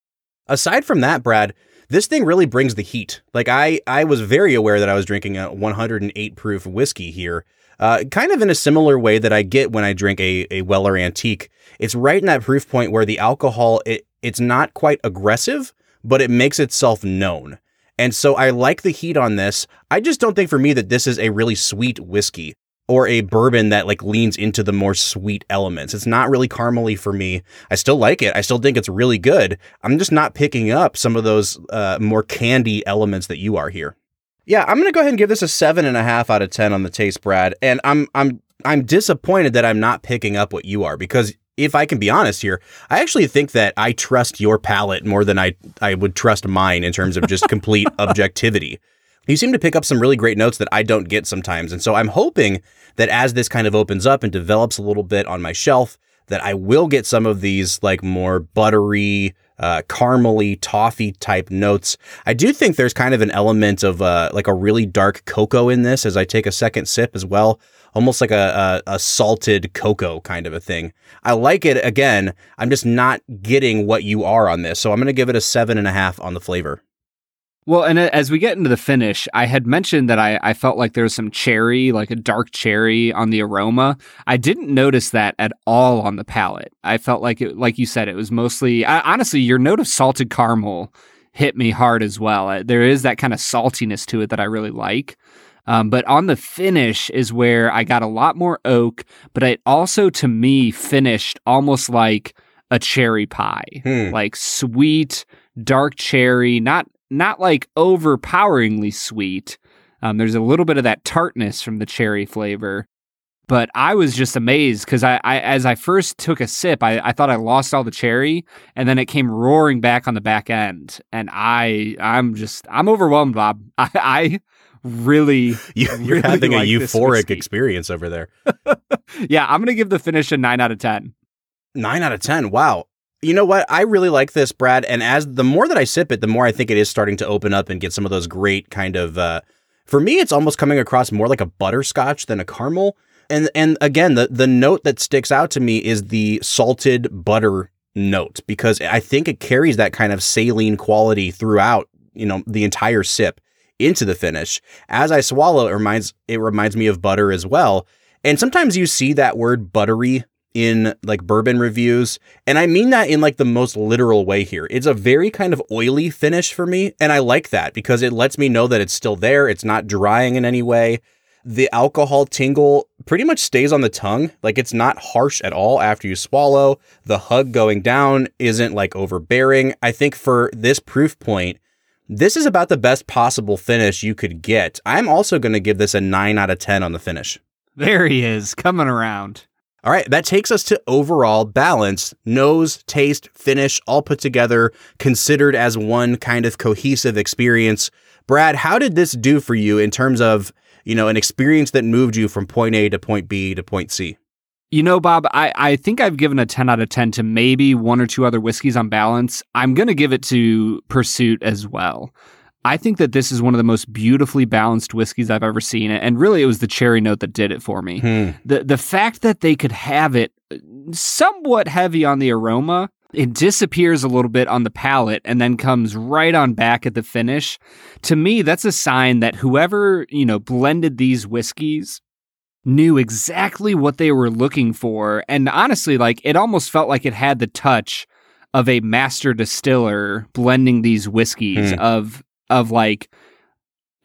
Aside from that, Brad, this thing really brings the heat. Like I was very aware that I was drinking a 108 proof whiskey here, kind of in a similar way that I get when I drink a Weller Antique. It's right in that proof point where the alcohol, it's not quite aggressive, but it makes itself known. And so I like the heat on this. I just don't think for me that this is a really sweet whiskey or a bourbon that like leans into the more sweet elements. It's not really caramely for me. I still like it. I still think it's really good. I'm just not picking up some of those more candy elements that you are here. Yeah, I'm going to go ahead and give this a 7.5 out of 10 on the taste, Brad. And I'm disappointed that I'm not picking up what you are, because if I can be honest here, I actually think that I trust your palate more than I would trust mine in terms of just complete objectivity. You seem to pick up some really great notes that I don't get sometimes. And so I'm hoping that as this kind of opens up and develops a little bit on my shelf, that I will get some of these like more buttery, caramely, toffee type notes. I do think there's kind of an element of like a really dark cocoa in this as I take a second sip as well. Almost like a salted cocoa kind of a thing. I like it. Again, I'm just not getting what you are on this. So I'm going to give it a 7.5 on the flavor. Well, and as we get into the finish, I had mentioned that I felt like there was some cherry, like a dark cherry on the aroma. I didn't notice that at all on the palate. I felt like it, like you said, it was mostly, honestly, your note of salted caramel hit me hard as well. There is that kind of saltiness to it that I really like. But on the finish is where I got a lot more oak, but it also, to me, finished almost like a cherry pie, like sweet, dark cherry, not like overpoweringly sweet. There's a little bit of that tartness from the cherry flavor, but I was just amazed because I as I first took a sip, I thought I lost all the cherry, and then it came roaring back on the back end, and I'm overwhelmed, Bob. I really, you're really having like a euphoric experience over there. Yeah, I'm gonna give the finish a 9 out of 10. 9 out of 10. Wow. You know what? I really like this, Brad. And as the more that I sip it, the more I think it is starting to open up and get some of those great kind of, for me, it's almost coming across more like a butterscotch than a caramel. And again, the note that sticks out to me is the salted butter note, because I think it carries that kind of saline quality throughout, you know, the entire sip into the finish. As I swallow, it reminds me of butter as well. And sometimes you see that word buttery in like bourbon reviews. And I mean that in like the most literal way here. It's a very kind of oily finish for me. And I like that because it lets me know that it's still there. It's not drying in any way. The alcohol tingle pretty much stays on the tongue. Like it's not harsh at all after you swallow. The hug going down isn't like overbearing. I think for this proof point, this is about the best possible finish you could get. I'm also going to give this a 9 out of 10 on the finish. There he is, coming around. All right, that takes us to overall balance. Nose, taste, finish, all put together, considered as one kind of cohesive experience. Brad, how did this do for you in terms of you know, an experience that moved you from point A to point B to point C? You know, Bob, I think I've given a 10 out of 10 to maybe one or two other whiskeys on balance. I'm going to give it to Pursuit as well. I think that this is one of the most beautifully balanced whiskeys I've ever seen. And really, it was the cherry note that did it for me. The fact that they could have it somewhat heavy on the aroma, it disappears a little bit on the palate and then comes right on back at the finish. To me, that's a sign that whoever, you know, blended these whiskeys knew exactly what they were looking for. And honestly, like, it almost felt like it had the touch of a master distiller blending these whiskeys of like,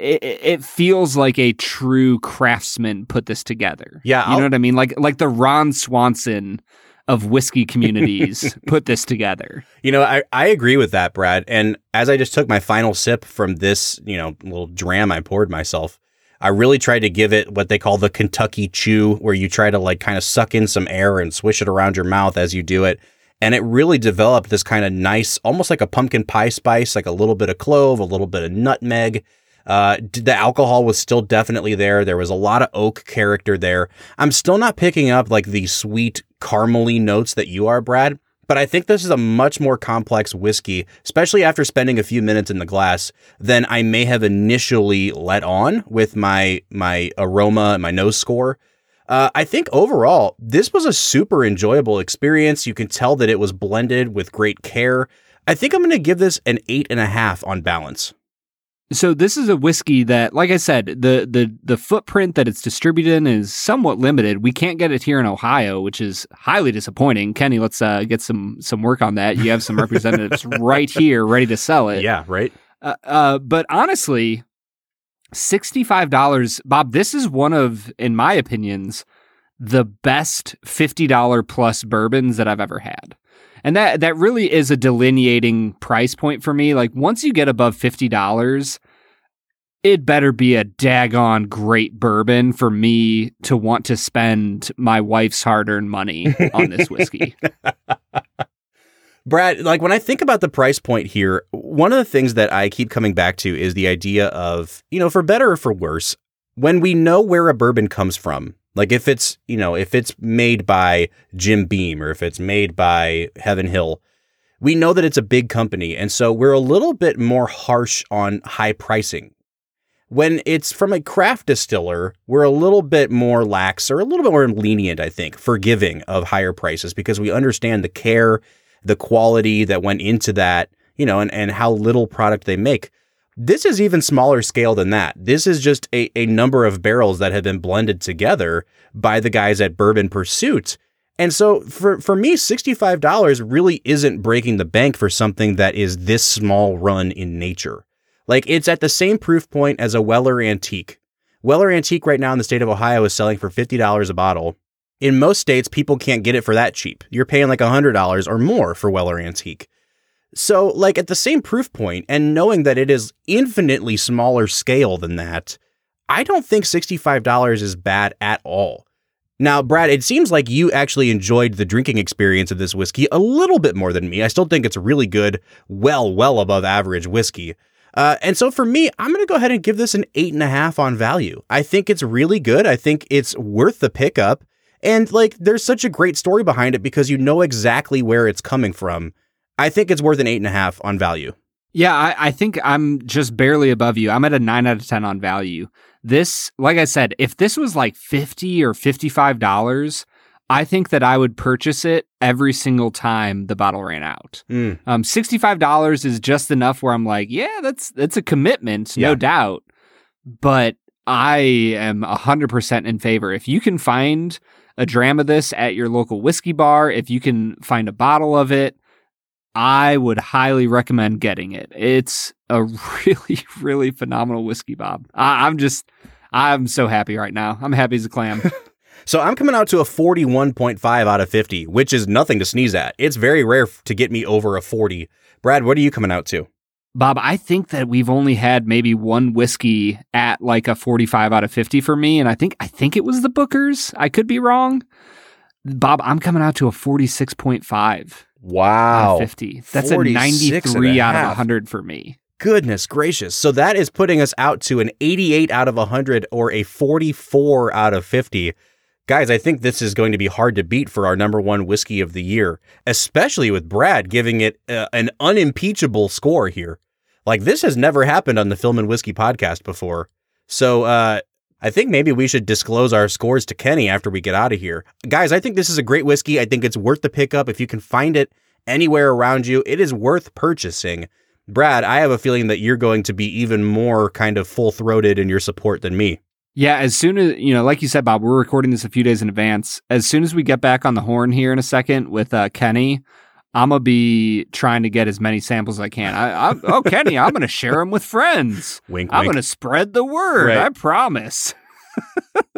it feels like a true craftsman put this together. Yeah. You know what I mean? Like the Ron Swanson of whiskey communities put this together. You know, I agree with that, Brad. And as I just took my final sip from this, you know, little dram I poured myself, I really tried to give it what they call the Kentucky chew, where you try to like kind of suck in some air and swish it around your mouth as you do it. And it really developed this kind of nice, almost like a pumpkin pie spice, like a little bit of clove, a little bit of nutmeg. The alcohol was still definitely there. There was a lot of oak character there. I'm still not picking up like the sweet caramely notes that you are, Brad. But I think this is a much more complex whiskey, especially after spending a few minutes in the glass, than I may have initially let on with my aroma and my nose score. I think overall, this was a super enjoyable experience. You can tell that it was blended with great care. I think I'm going to give this an 8.5 on balance. So this is a whiskey that, like I said, the footprint that it's distributed in is somewhat limited. We can't get it here in Ohio, which is highly disappointing. Kenny, let's get some work on that. You have some representatives right here ready to sell it. Yeah, right. But honestly, $65, Bob, this is one of, in my opinions, the best $50 plus bourbons that I've ever had. And that really is a delineating price point for me. Like, once you get above $50, it better be a daggone great bourbon for me to want to spend my wife's hard-earned money on this whiskey. Brad, like, when I think about the price point here, one of the things that I keep coming back to is the idea of, you know, for better or for worse, when we know where a bourbon comes from. Like, if it's, you know, if it's made by Jim Beam or if it's made by Heaven Hill, we know that it's a big company. And so we're a little bit more harsh on high pricing. When it's from a craft distiller, we're a little bit more lax or a little bit more lenient, I think, forgiving of higher prices because we understand the care, the quality that went into that, you know, and how little product they make. This is even smaller scale than that. This is just a number of barrels that have been blended together by the guys at Bourbon Pursuit. And so for me, $65 really isn't breaking the bank for something that is this small run in nature. Like, it's at the same proof point as a Weller Antique. Weller Antique right now in the state of Ohio is selling for $50 a bottle. In most states, people can't get it for that cheap. You're paying like $100 or more for Weller Antique. So, like, at the same proof point and knowing that it is infinitely smaller scale than that, I don't think $65 is bad at all. Now, Brad, it seems like you actually enjoyed the drinking experience of this whiskey a little bit more than me. I still think it's really good, well above average whiskey. And so for me, I'm going to go ahead and give this an 8.5 on value. I think it's really good. I think it's worth the pickup. And, like, there's such a great story behind it because you know exactly where it's coming from. I think it's worth an 8.5 on value. Yeah, I think I'm just barely above you. I'm at a 9 out of 10 on value. This, like I said, if this was like $50 or $55, I think that I would purchase it every single time the bottle ran out. $65 is just enough where I'm like, yeah, that's a commitment, no doubt. But I am 100% in favor. If you can find a dram of this at your local whiskey bar, if you can find a bottle of it, I would highly recommend getting it. It's a really, really phenomenal whiskey, Bob. I'm so happy right now. I'm happy as a clam. So I'm coming out to a 41.5 out of 50, which is nothing to sneeze at. It's very rare to get me over a 40. Brad, what are you coming out to? Bob, I think that we've only had maybe one whiskey at like a 45 out of 50 for me. And I think it was the Booker's. I could be wrong. Bob, I'm coming out to a 46.5. Wow. 50. That's a 93 out of 100 for me. Goodness gracious. So that is putting us out to an 88 out of 100 or a 44 out of 50. Guys, I think this is going to be hard to beat for our number one whiskey of the year, especially with Brad giving it an unimpeachable score here. Like, this has never happened on the Film and Whiskey podcast before. So I think maybe we should disclose our scores to Kenny after we get out of here. Guys, I think this is a great whiskey. I think it's worth the pickup. If you can find it anywhere around you, it is worth purchasing. Brad, I have a feeling that you're going to be even more kind of full-throated in your support than me. Yeah, as soon as, you know, like you said, Bob, we're recording this a few days in advance. As soon as we get back on the horn here in a second with Kenny, I'm going to be trying to get as many samples as I can. Kenny, I'm going to share them with friends. Wink, I'm going to spread the word. Right. I promise.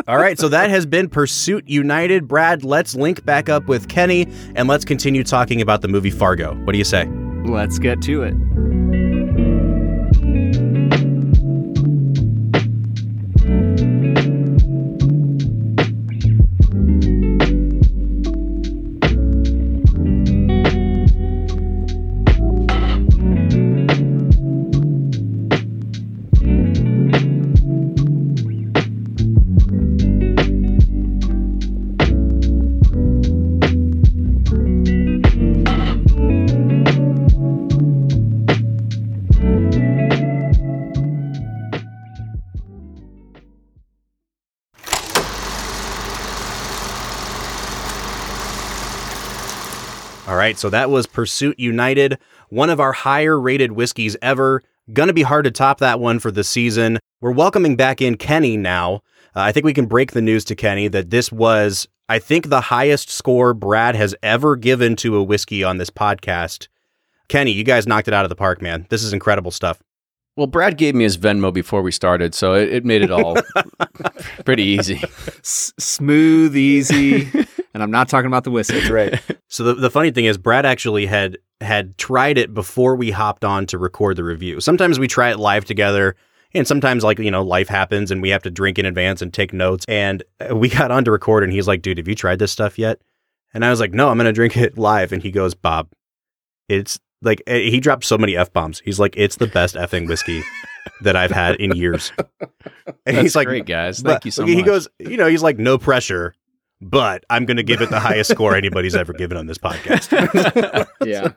All right, so that has been Pursuit United. Brad, let's link back up with Kenny, and let's continue talking about the movie Fargo. What do you say? Let's get to it. So that was Pursuit United, one of our higher rated whiskeys ever. Gonna be hard to top that one for the season. We're welcoming back in Kenny now. I think we can break the news to Kenny that this was, I think, the highest score Brad has ever given to a whiskey on this podcast. Kenny, you guys knocked it out of the park, man. This is incredible stuff. Well, Brad gave me his Venmo before we started, so it made it all pretty easy. Smooth, easy. And I'm not talking about the whiskey. That's right. So the funny thing is Brad actually had tried it before we hopped on to record the review. Sometimes we try it live together, and sometimes, like, you know, life happens and we have to drink in advance and take notes. And we got on to record and he's like, "Dude, have you tried this stuff yet?" And I was like, "No, I'm going to drink it live." And he goes, "Bob, it's like," he dropped so many F-bombs. He's like, "It's the best effing whiskey that I've had in years." And that's, he's like, "Great, guys. Thank you so much." He goes, you know, he's like, "No pressure. But I'm going to give it the highest score anybody's ever given on this podcast." Yeah.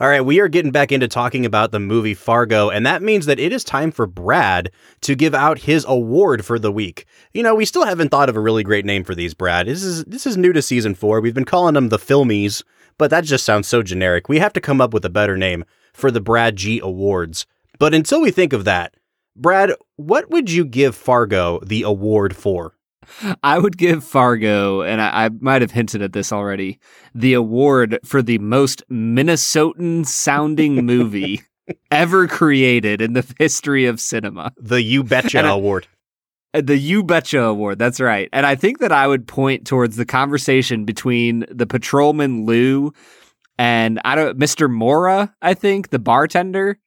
All right. We are getting back into talking about the movie Fargo. And that means that it is time for Brad to give out his award for the week. You know, we still haven't thought of a really great name for these, Brad. This is new to season 4. We've been calling them the Filmies, but that just sounds so generic. We have to come up with a better name for the Brad G Awards. But until we think of that, Brad, what would you give Fargo the award for? I would give Fargo, and I might have hinted at this already, the award for the most Minnesotan-sounding movie ever created in the history of cinema. The You Betcha Award. The You Betcha Award, that's right. And I think that I would point towards the conversation between the patrolman Lou and Mr. Mora, I think, the bartender.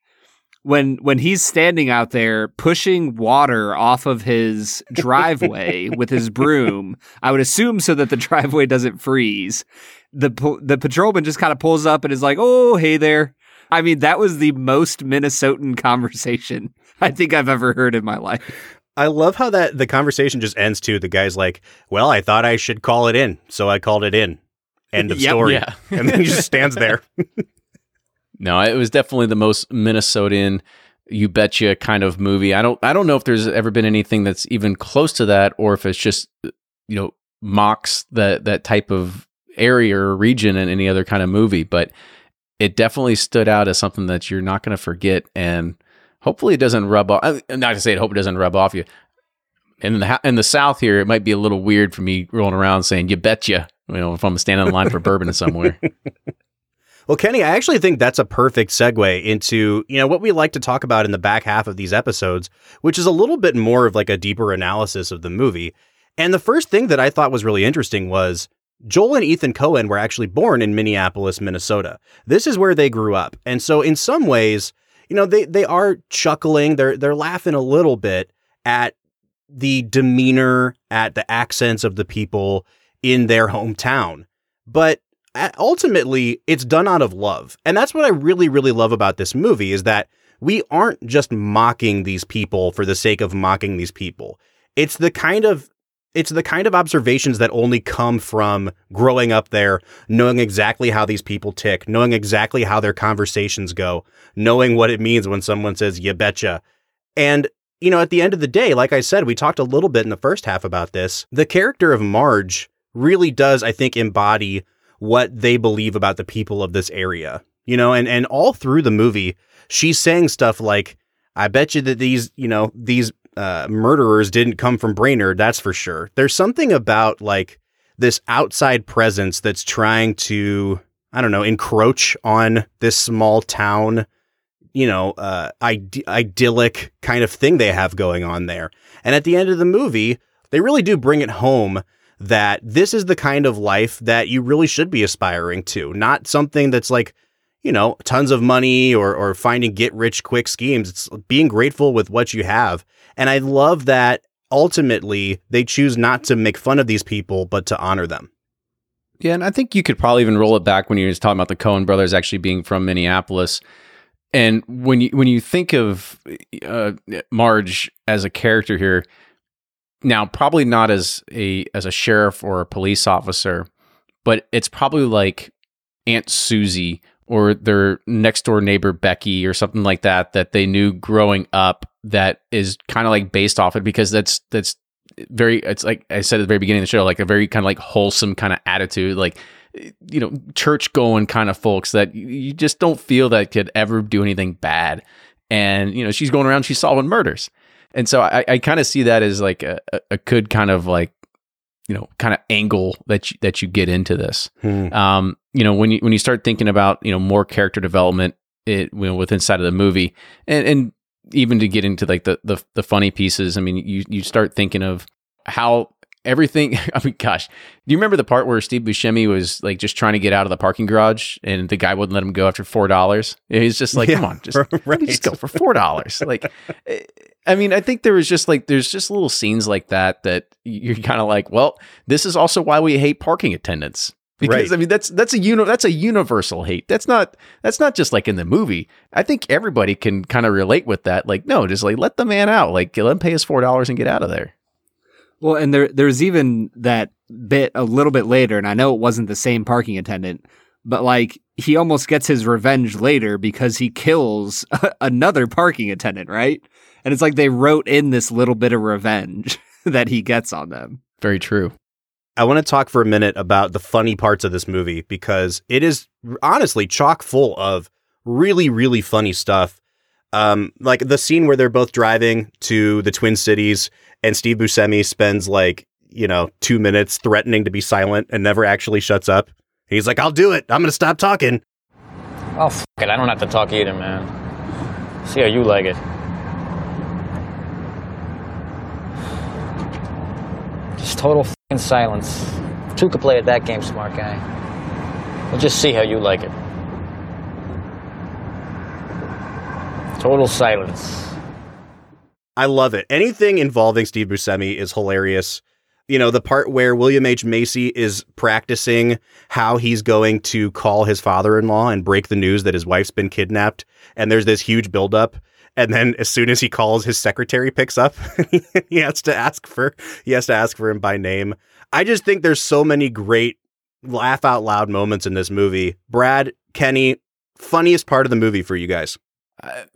When he's standing out there pushing water off of his driveway with his broom, I would assume so that the driveway doesn't freeze, the patrolman just kind of pulls up and is like, "Oh, hey there." I mean, that was the most Minnesotan conversation I think I've ever heard in my life. I love how that the conversation just ends too. The guy's like, "Well, I thought I should call it in, so I called it in." End of story. Yeah. And then he just stands there. No, it was definitely the most Minnesotan, you betcha kind of movie. I don't know if there's ever been anything that's even close to that, or if it's just, you know, mocks that type of area or region in any other kind of movie. But it definitely stood out as something that you're not going to forget, and hopefully it doesn't rub off. I'm not to say it. Hope it doesn't rub off you. In the South here, it might be a little weird for me rolling around saying "you betcha," you know, if I'm standing in line for bourbon somewhere. Well, Kenny, I actually think that's a perfect segue into, you know, what we like to talk about in the back half of these episodes, which is a little bit more of like a deeper analysis of the movie. And the first thing that I thought was really interesting was Joel and Ethan Coen were actually born in Minneapolis, Minnesota. This is where they grew up. And so in some ways, you know, they are chuckling, they're laughing a little bit at the demeanor, at the accents of the people in their hometown. But ultimately, it's done out of love. And that's what I really, really love about this movie is that we aren't just mocking these people for the sake of mocking these people. It's the kind of observations that only come from growing up there, knowing exactly how these people tick, knowing exactly how their conversations go, knowing what it means when someone says, you betcha. And, you know, at the end of the day, like I said, we talked a little bit in the first half about this. The character of Marge really does, I think, embody what they believe about the people of this area, you know, and all through the movie, she's saying stuff like, I bet you that these murderers didn't come from Brainerd. That's for sure. There's something about like this outside presence that's trying to, I don't know, encroach on this small town, you know, idyllic kind of thing they have going on there. And at the end of the movie, they really do bring it home that this is the kind of life that you really should be aspiring to, not something that's like, you know, tons of money or finding get rich quick schemes. It's being grateful with what you have. And I love that ultimately they choose not to make fun of these people, but to honor them. Yeah. And I think you could probably even roll it back when you were just talking about the Coen brothers actually being from Minneapolis. And when you think of Marge as a character here, now probably not as a sheriff or a police officer, but it's probably like Aunt Susie or their next door neighbor Becky or something like that that they knew growing up that is kind of like based off it, because that's very, it's like I said at the very beginning of the show, like a very kind of like wholesome kind of attitude, like, you know, church going kind of folks that you just don't feel that could ever do anything bad. And, you know, she's going around, she's solving murders. And so I kind of see that as like a good kind of like, you know, kind of angle that you get into this. You know, when you start thinking about, you know, more character development, it, you know, with inside of the movie and even to get into like the funny pieces. I mean, you start thinking of how everything, I mean, gosh, do you remember the part where Steve Buscemi was like just trying to get out of the parking garage and the guy wouldn't let him go after $4? He's just like, come on, just, right. Just go for $4. Like, I mean, I think there was just like, there's just little scenes like that you're kind of like, well, this is also why we hate parking attendants. Because right. I mean, that's a universal hate. That's not just like in the movie. I think everybody can kind of relate with that. Like, no, just like let the man out, like let him pay his $4 and get out of there. Well, and there's even that bit a little bit later, and I know it wasn't the same parking attendant, but like he almost gets his revenge later because he kills another parking attendant, right? And it's like they wrote in this little bit of revenge that he gets on them. Very true. I want to talk for a minute about the funny parts of this movie because it is honestly chock full of really, really funny stuff. Like the scene where they're both driving to the Twin Cities and Steve Buscemi spends like, you know, 2 minutes threatening to be silent and never actually shuts up. He's like, I'll do it. I'm going to stop talking. Oh, f*** it. I don't have to talk either, man. See how you like it. Just total f***ing silence. Two could play at that game, smart guy. We'll just see how you like it. Total silence. I love it. Anything involving Steve Buscemi is hilarious. You know, the part where William H. Macy is practicing how he's going to call his father-in-law and break the news that his wife's been kidnapped. And there's this huge buildup. And then as soon as he calls, his secretary picks up. He has to ask for him by name. I just think there's so many great laugh out loud moments in this movie. Brad, Kenny, funniest part of the movie for you guys?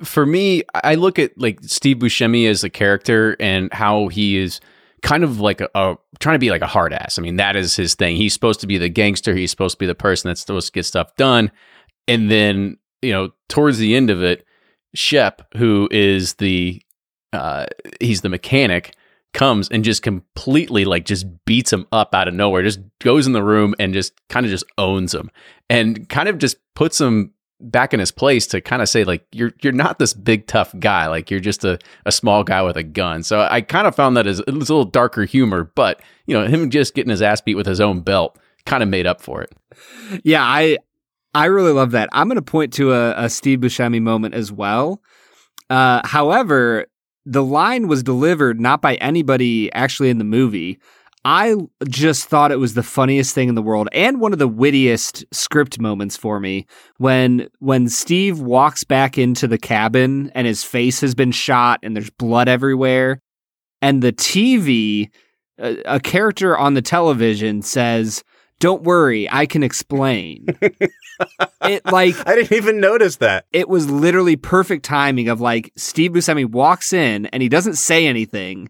For me, I look at like Steve Buscemi as a character and how he is kind of like a trying to be like a hard ass. I mean, that is his thing. He's supposed to be the gangster. He's supposed to be the person that's supposed to get stuff done. And then, you know, towards the end of it, Shep, who is he's the mechanic, comes and just completely like just beats him up out of nowhere, just goes in the room and just kind of just owns him and kind of just puts him back in his place to kind of say like, you're not this big tough guy. Like you're just a small guy with a gun. So I kind of found that as it was a little darker humor, but you know, him just getting his ass beat with his own belt kind of made up for it. Yeah. I really love that. I'm going to point to a Steve Buscemi moment as well. However, the line was delivered not by anybody actually in the movie. I just thought it was the funniest thing in the world and one of the wittiest script moments for me when Steve walks back into the cabin and his face has been shot and there's blood everywhere. And the TV, a character on the television says, "Don't worry, I can explain." I didn't even notice that. It was literally perfect timing of like Steve Buscemi walks in and he doesn't say anything.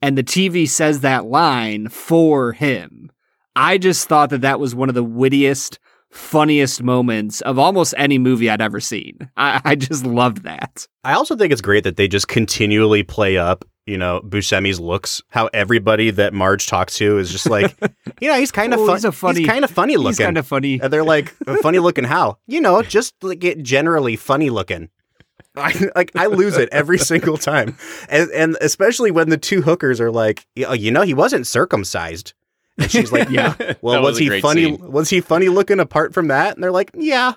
And the TV says that line for him. I just thought that that was one of the wittiest, funniest moments of almost any movie I'd ever seen. I just loved that. I also think it's great that they just continually play up, you know, Buscemi's looks, how everybody that Marge talks to is just like, you know, he's kind of funny. He's kind of funny looking. He's kind of funny. And they're like, funny looking how? You know, just like generally funny looking. I lose it every single time. And especially when the two hookers are like, you know, he wasn't circumcised. And she's like, yeah, well, was he funny? Scene. Was he funny looking apart from that? And they're like, yeah,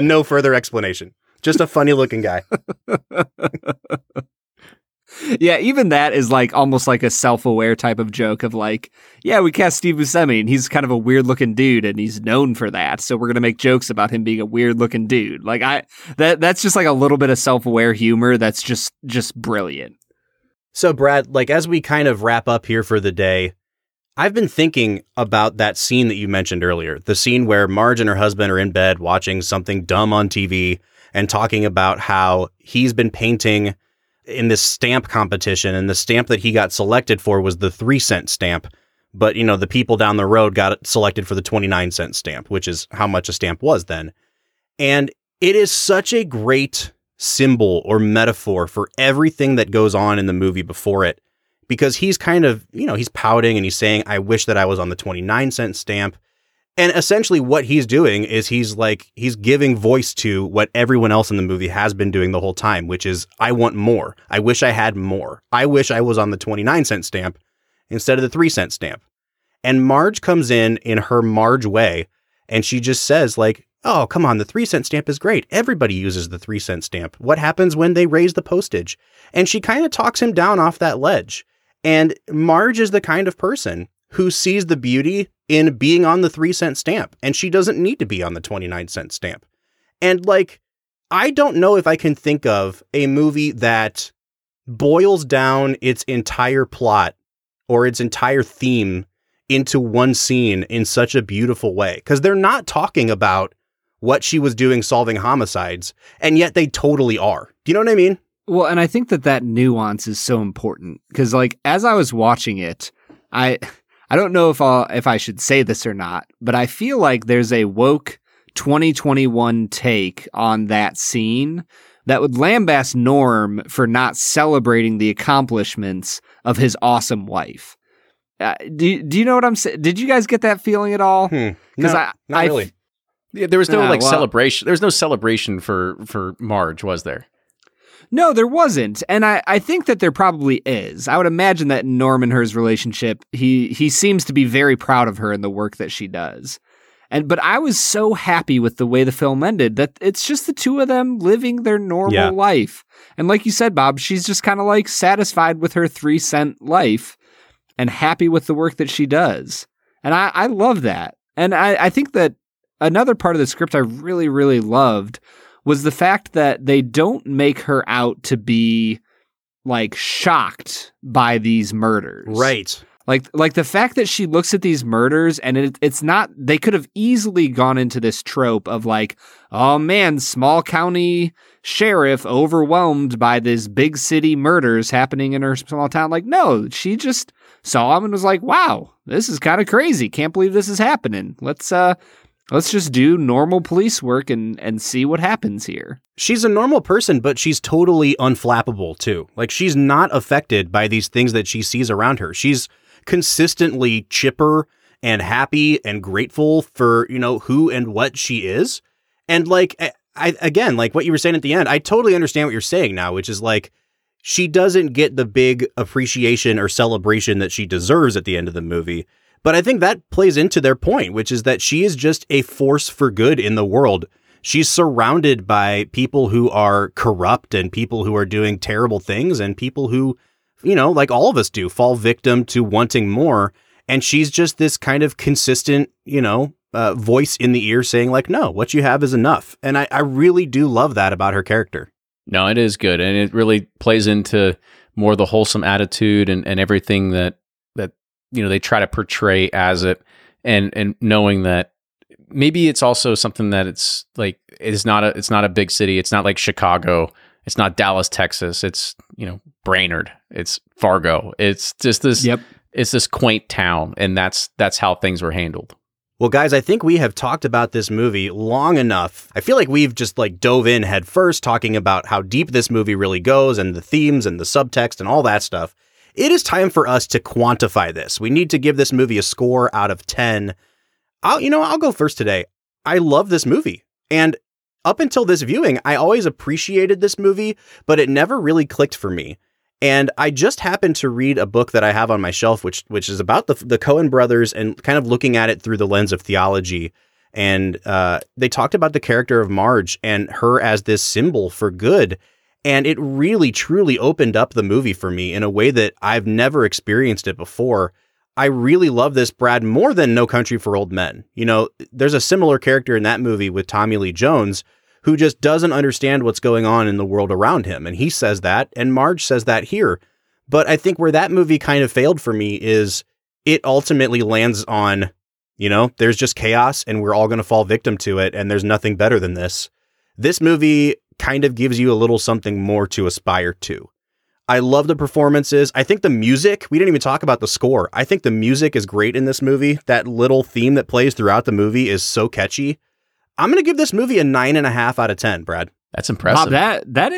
no further explanation. Just a funny looking guy. Yeah, even that is like almost like a self-aware type of joke of like, yeah, we cast Steve Buscemi and he's kind of a weird looking dude and he's known for that. So we're going to make jokes about him being a weird looking dude. Like that's just like a little bit of self-aware humor. That's just brilliant. So Brad, like as we kind of wrap up here for the day, I've been thinking about that scene that you mentioned earlier, the scene where Marge and her husband are in bed watching something dumb on TV and talking about how he's been painting in this stamp competition, and the stamp that he got selected for was the 3-cent stamp. But, you know, the people down the road got selected for the 29-cent stamp, which is how much a stamp was then. And it is such a great symbol or metaphor for everything that goes on in the movie before it, because he's kind of, you know, he's pouting and he's saying, I wish that I was on the 29-cent stamp. And essentially what he's doing is he's giving voice to what everyone else in the movie has been doing the whole time, which is, I want more. I wish I had more. I wish I was on the 29-cent stamp instead of the 3-cent stamp. And Marge comes in her Marge way, and she just says like, oh, come on, the 3-cent stamp is great. Everybody uses the 3-cent stamp. What happens when they raise the postage? And she kind of talks him down off that ledge. And Marge is the kind of person who sees the beauty in being on the 3-cent stamp, and she doesn't need to be on the 29-cent stamp. And like, I don't know if I can think of a movie that boils down its entire plot or its entire theme into one scene in such a beautiful way, because they're not talking about what she was doing solving homicides, and yet they totally are. Do you know what I mean? Well, and I think that nuance is so important, because like, as I was watching it, I don't know if I should say this or not, but I feel like there's a woke 2021 take on that scene that would lambast Norm for not celebrating the accomplishments of his awesome wife. Do you know what I'm saying? Did you guys get that feeling at all? No, not really. There was no celebration. There was no celebration for Marge, was there? No, there wasn't. And I think that there probably is. I would imagine that in Norm and her's relationship, he seems to be very proud of her and the work that she does. But I was so happy with the way the film ended that it's just the two of them living their normal life. And like you said, Bob, she's just kind of like satisfied with her 3-cent life and happy with the work that she does. And I love that. And I think that another part of the script I really, really loved was the fact that they don't make her out to be like shocked by these murders. Right. Like the fact that she looks at these murders and it's not, they could have easily gone into this trope of like, oh man, small county sheriff overwhelmed by this big city murders happening in her small town. Like, no, she just saw him and was like, wow, this is kind of crazy. Can't believe this is happening. Let's just do normal police work and see what happens here. She's a normal person, but she's totally unflappable, too. Like, she's not affected by these things that she sees around her. She's consistently chipper and happy and grateful for, you know, who and what she is. And, like, I, again, what you were saying at the end, I totally understand what you're saying now, which is, like, she doesn't get the big appreciation or celebration that she deserves at the end of the movie. But I think that plays into their point, which is that she is just a force for good in the world. She's surrounded by people who are corrupt and people who are doing terrible things and people who, you know, like all of us do, fall victim to wanting more. And she's just this kind of consistent, you know, voice in the ear saying like, no, what you have is enough. And I really do love that about her character. No, it is good. And it really plays into more the wholesome attitude and everything that, you know, they try to portray as it, and knowing that maybe it's also something that it's like, it's not a big city. It's not like Chicago. It's not Dallas, Texas. It's, you know, Brainerd. It's Fargo. It's just this, It's this quaint town. And that's how things were handled. Well, guys, I think we have talked about this movie long enough. I feel like we've just like dove in head first talking about how deep this movie really goes and the themes and the subtext and all that stuff. It is time for us to quantify this. We need to give this movie a score out of 10. I'll go first today. I love this movie. And up until this viewing, I always appreciated this movie, but it never really clicked for me. And I just happened to read a book that I have on my shelf, which is about the Coen brothers and kind of looking at it through the lens of theology. And they talked about the character of Marge and her as this symbol for good. And it really, truly opened up the movie for me in a way that I've never experienced it before. I really love this, Brad, more than No Country for Old Men. You know, there's a similar character in that movie with Tommy Lee Jones, who just doesn't understand what's going on in the world around him. And he says that, and Marge says that here. But I think where that movie kind of failed for me is it ultimately lands on, you know, there's just chaos and we're all going to fall victim to it. And there's nothing better than this. This movie kind of gives you a little something more to aspire to. I love the performances. I think the music, we didn't even talk about the score. I think the music is great in this movie. That little theme that plays throughout the movie is so catchy. I'm going to give this movie a 9.5 out of 10, Brad. That's impressive. Wow, that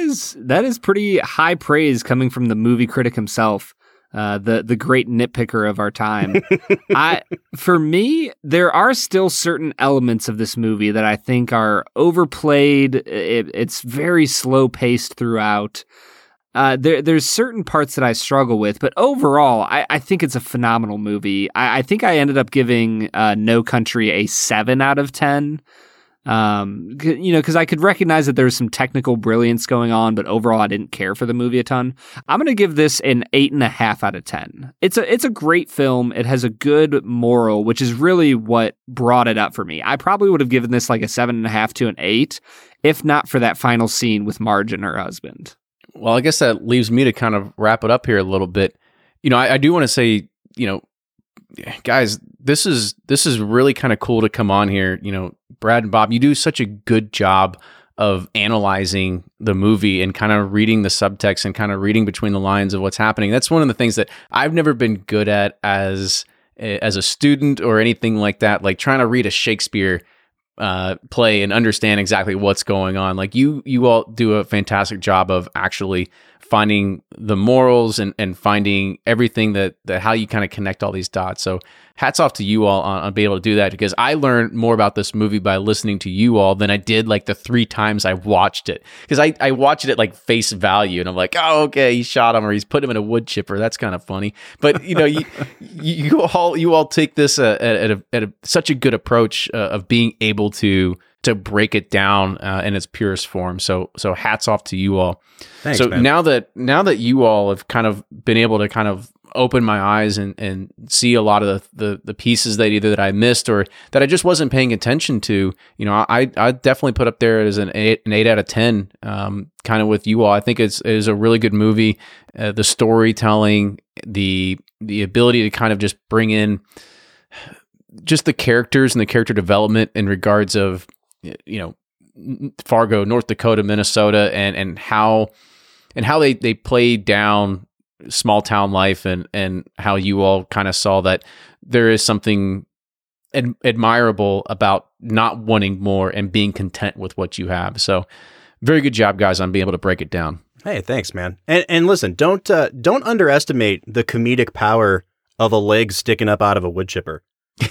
is pretty high praise coming from the movie critic himself, the great nitpicker of our time. For me, there are still certain elements of this movie that I think are overplayed. It's very slow paced throughout. There's certain parts that I struggle with, but overall, I think it's a phenomenal movie. I think I ended up giving No Country a 7 out of 10. You know, because I could recognize that there was some technical brilliance going on, but overall I didn't care for the movie a ton. I'm going to give this an 8.5 out of 10. It's a great film. It has a good moral, which is really what brought it up for me. I probably would have given this like a 7.5 to an 8, if not for that final scene with Marge and her husband. Well, I guess that leaves me to kind of wrap it up here a little bit. You know, I do want to say, you know, guys, this is really kind of cool to come on here. You know, Brad and Bob, you do such a good job of analyzing the movie and kind of reading the subtext and kind of reading between the lines of what's happening. That's one of the things that I've never been good at as a student or anything like that, like trying to read a Shakespeare play and understand exactly what's going on. Like you all do a fantastic job of actually finding the morals and finding everything that how you kind of connect all these dots. So hats off to you all on being able to do that, because I learned more about this movie by listening to you all than I did like the 3 times I watched it. Because I watched it at like face value and I'm like, oh, okay, he shot him or he's put him in a wood chipper. That's kind of funny. But you know, you all take this at such a good approach of being able to break it down in its purest form. So hats off to you all. Thanks, so man. Now that you all have kind of been able to kind of open my eyes and see a lot of the pieces that either that I missed or that I just wasn't paying attention to, you know, I definitely put up there as an 8 out of 10 kind of with you all. I think it is a really good movie. The storytelling, the ability to kind of just bring in just the characters and the character development in regards of, you know, Fargo, North Dakota, Minnesota, and how they play down small town life and how you all kind of saw that there is something admirable about not wanting more and being content with what you have. So very good job, guys, on being able to break it down. Hey, thanks, man. And listen, don't underestimate the comedic power of a leg sticking up out of a wood chipper.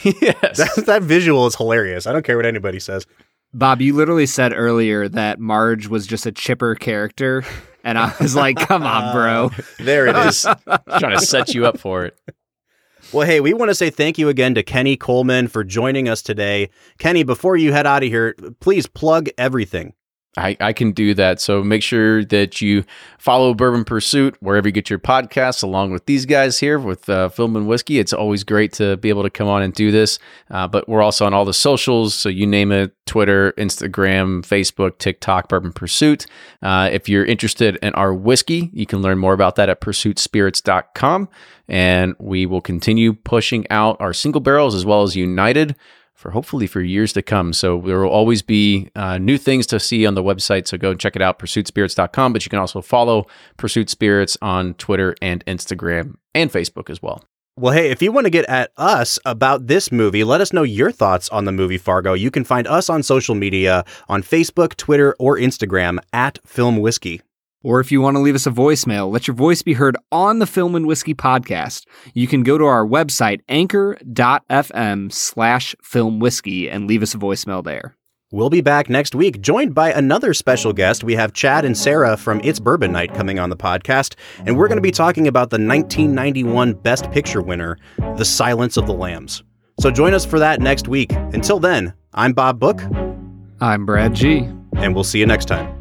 Yes. That visual is hilarious. I don't care what anybody says. Bob, you literally said earlier that Marge was just a chipper character, and I was like, come on, bro. There it is. Trying to set you up for it. Well, hey, we want to say thank you again to Kenny Coleman for joining us today. Kenny, before you head out of here, please plug everything. I can do that. So make sure that you follow Bourbon Pursuit wherever you get your podcasts, along with these guys here with Film and Whiskey. It's always great to be able to come on and do this. But we're also on all the socials. So you name it, Twitter, Instagram, Facebook, TikTok, Bourbon Pursuit. If you're interested in our whiskey, you can learn more about that at pursuitspirits.com. And we will continue pushing out our single barrels as well as United for hopefully for years to come. So there will always be new things to see on the website. So go and check it out, pursuitspirits.com. But you can also follow Pursuit Spirits on Twitter and Instagram and Facebook as well. Well, hey, if you want to get at us about this movie, let us know your thoughts on the movie Fargo. You can find us on social media on Facebook, Twitter, or Instagram at Film Whiskey. Or if you want to leave us a voicemail, let your voice be heard on the Film and Whiskey podcast. You can go to our website, anchor.fm/filmwhiskey, and leave us a voicemail there. We'll be back next week, joined by another special guest. We have Chad and Sarah from It's Bourbon Night coming on the podcast, and we're going to be talking about the 1991 Best Picture winner, The Silence of the Lambs. So join us for that next week. Until then, I'm Bob Book. I'm Brad G. And we'll see you next time.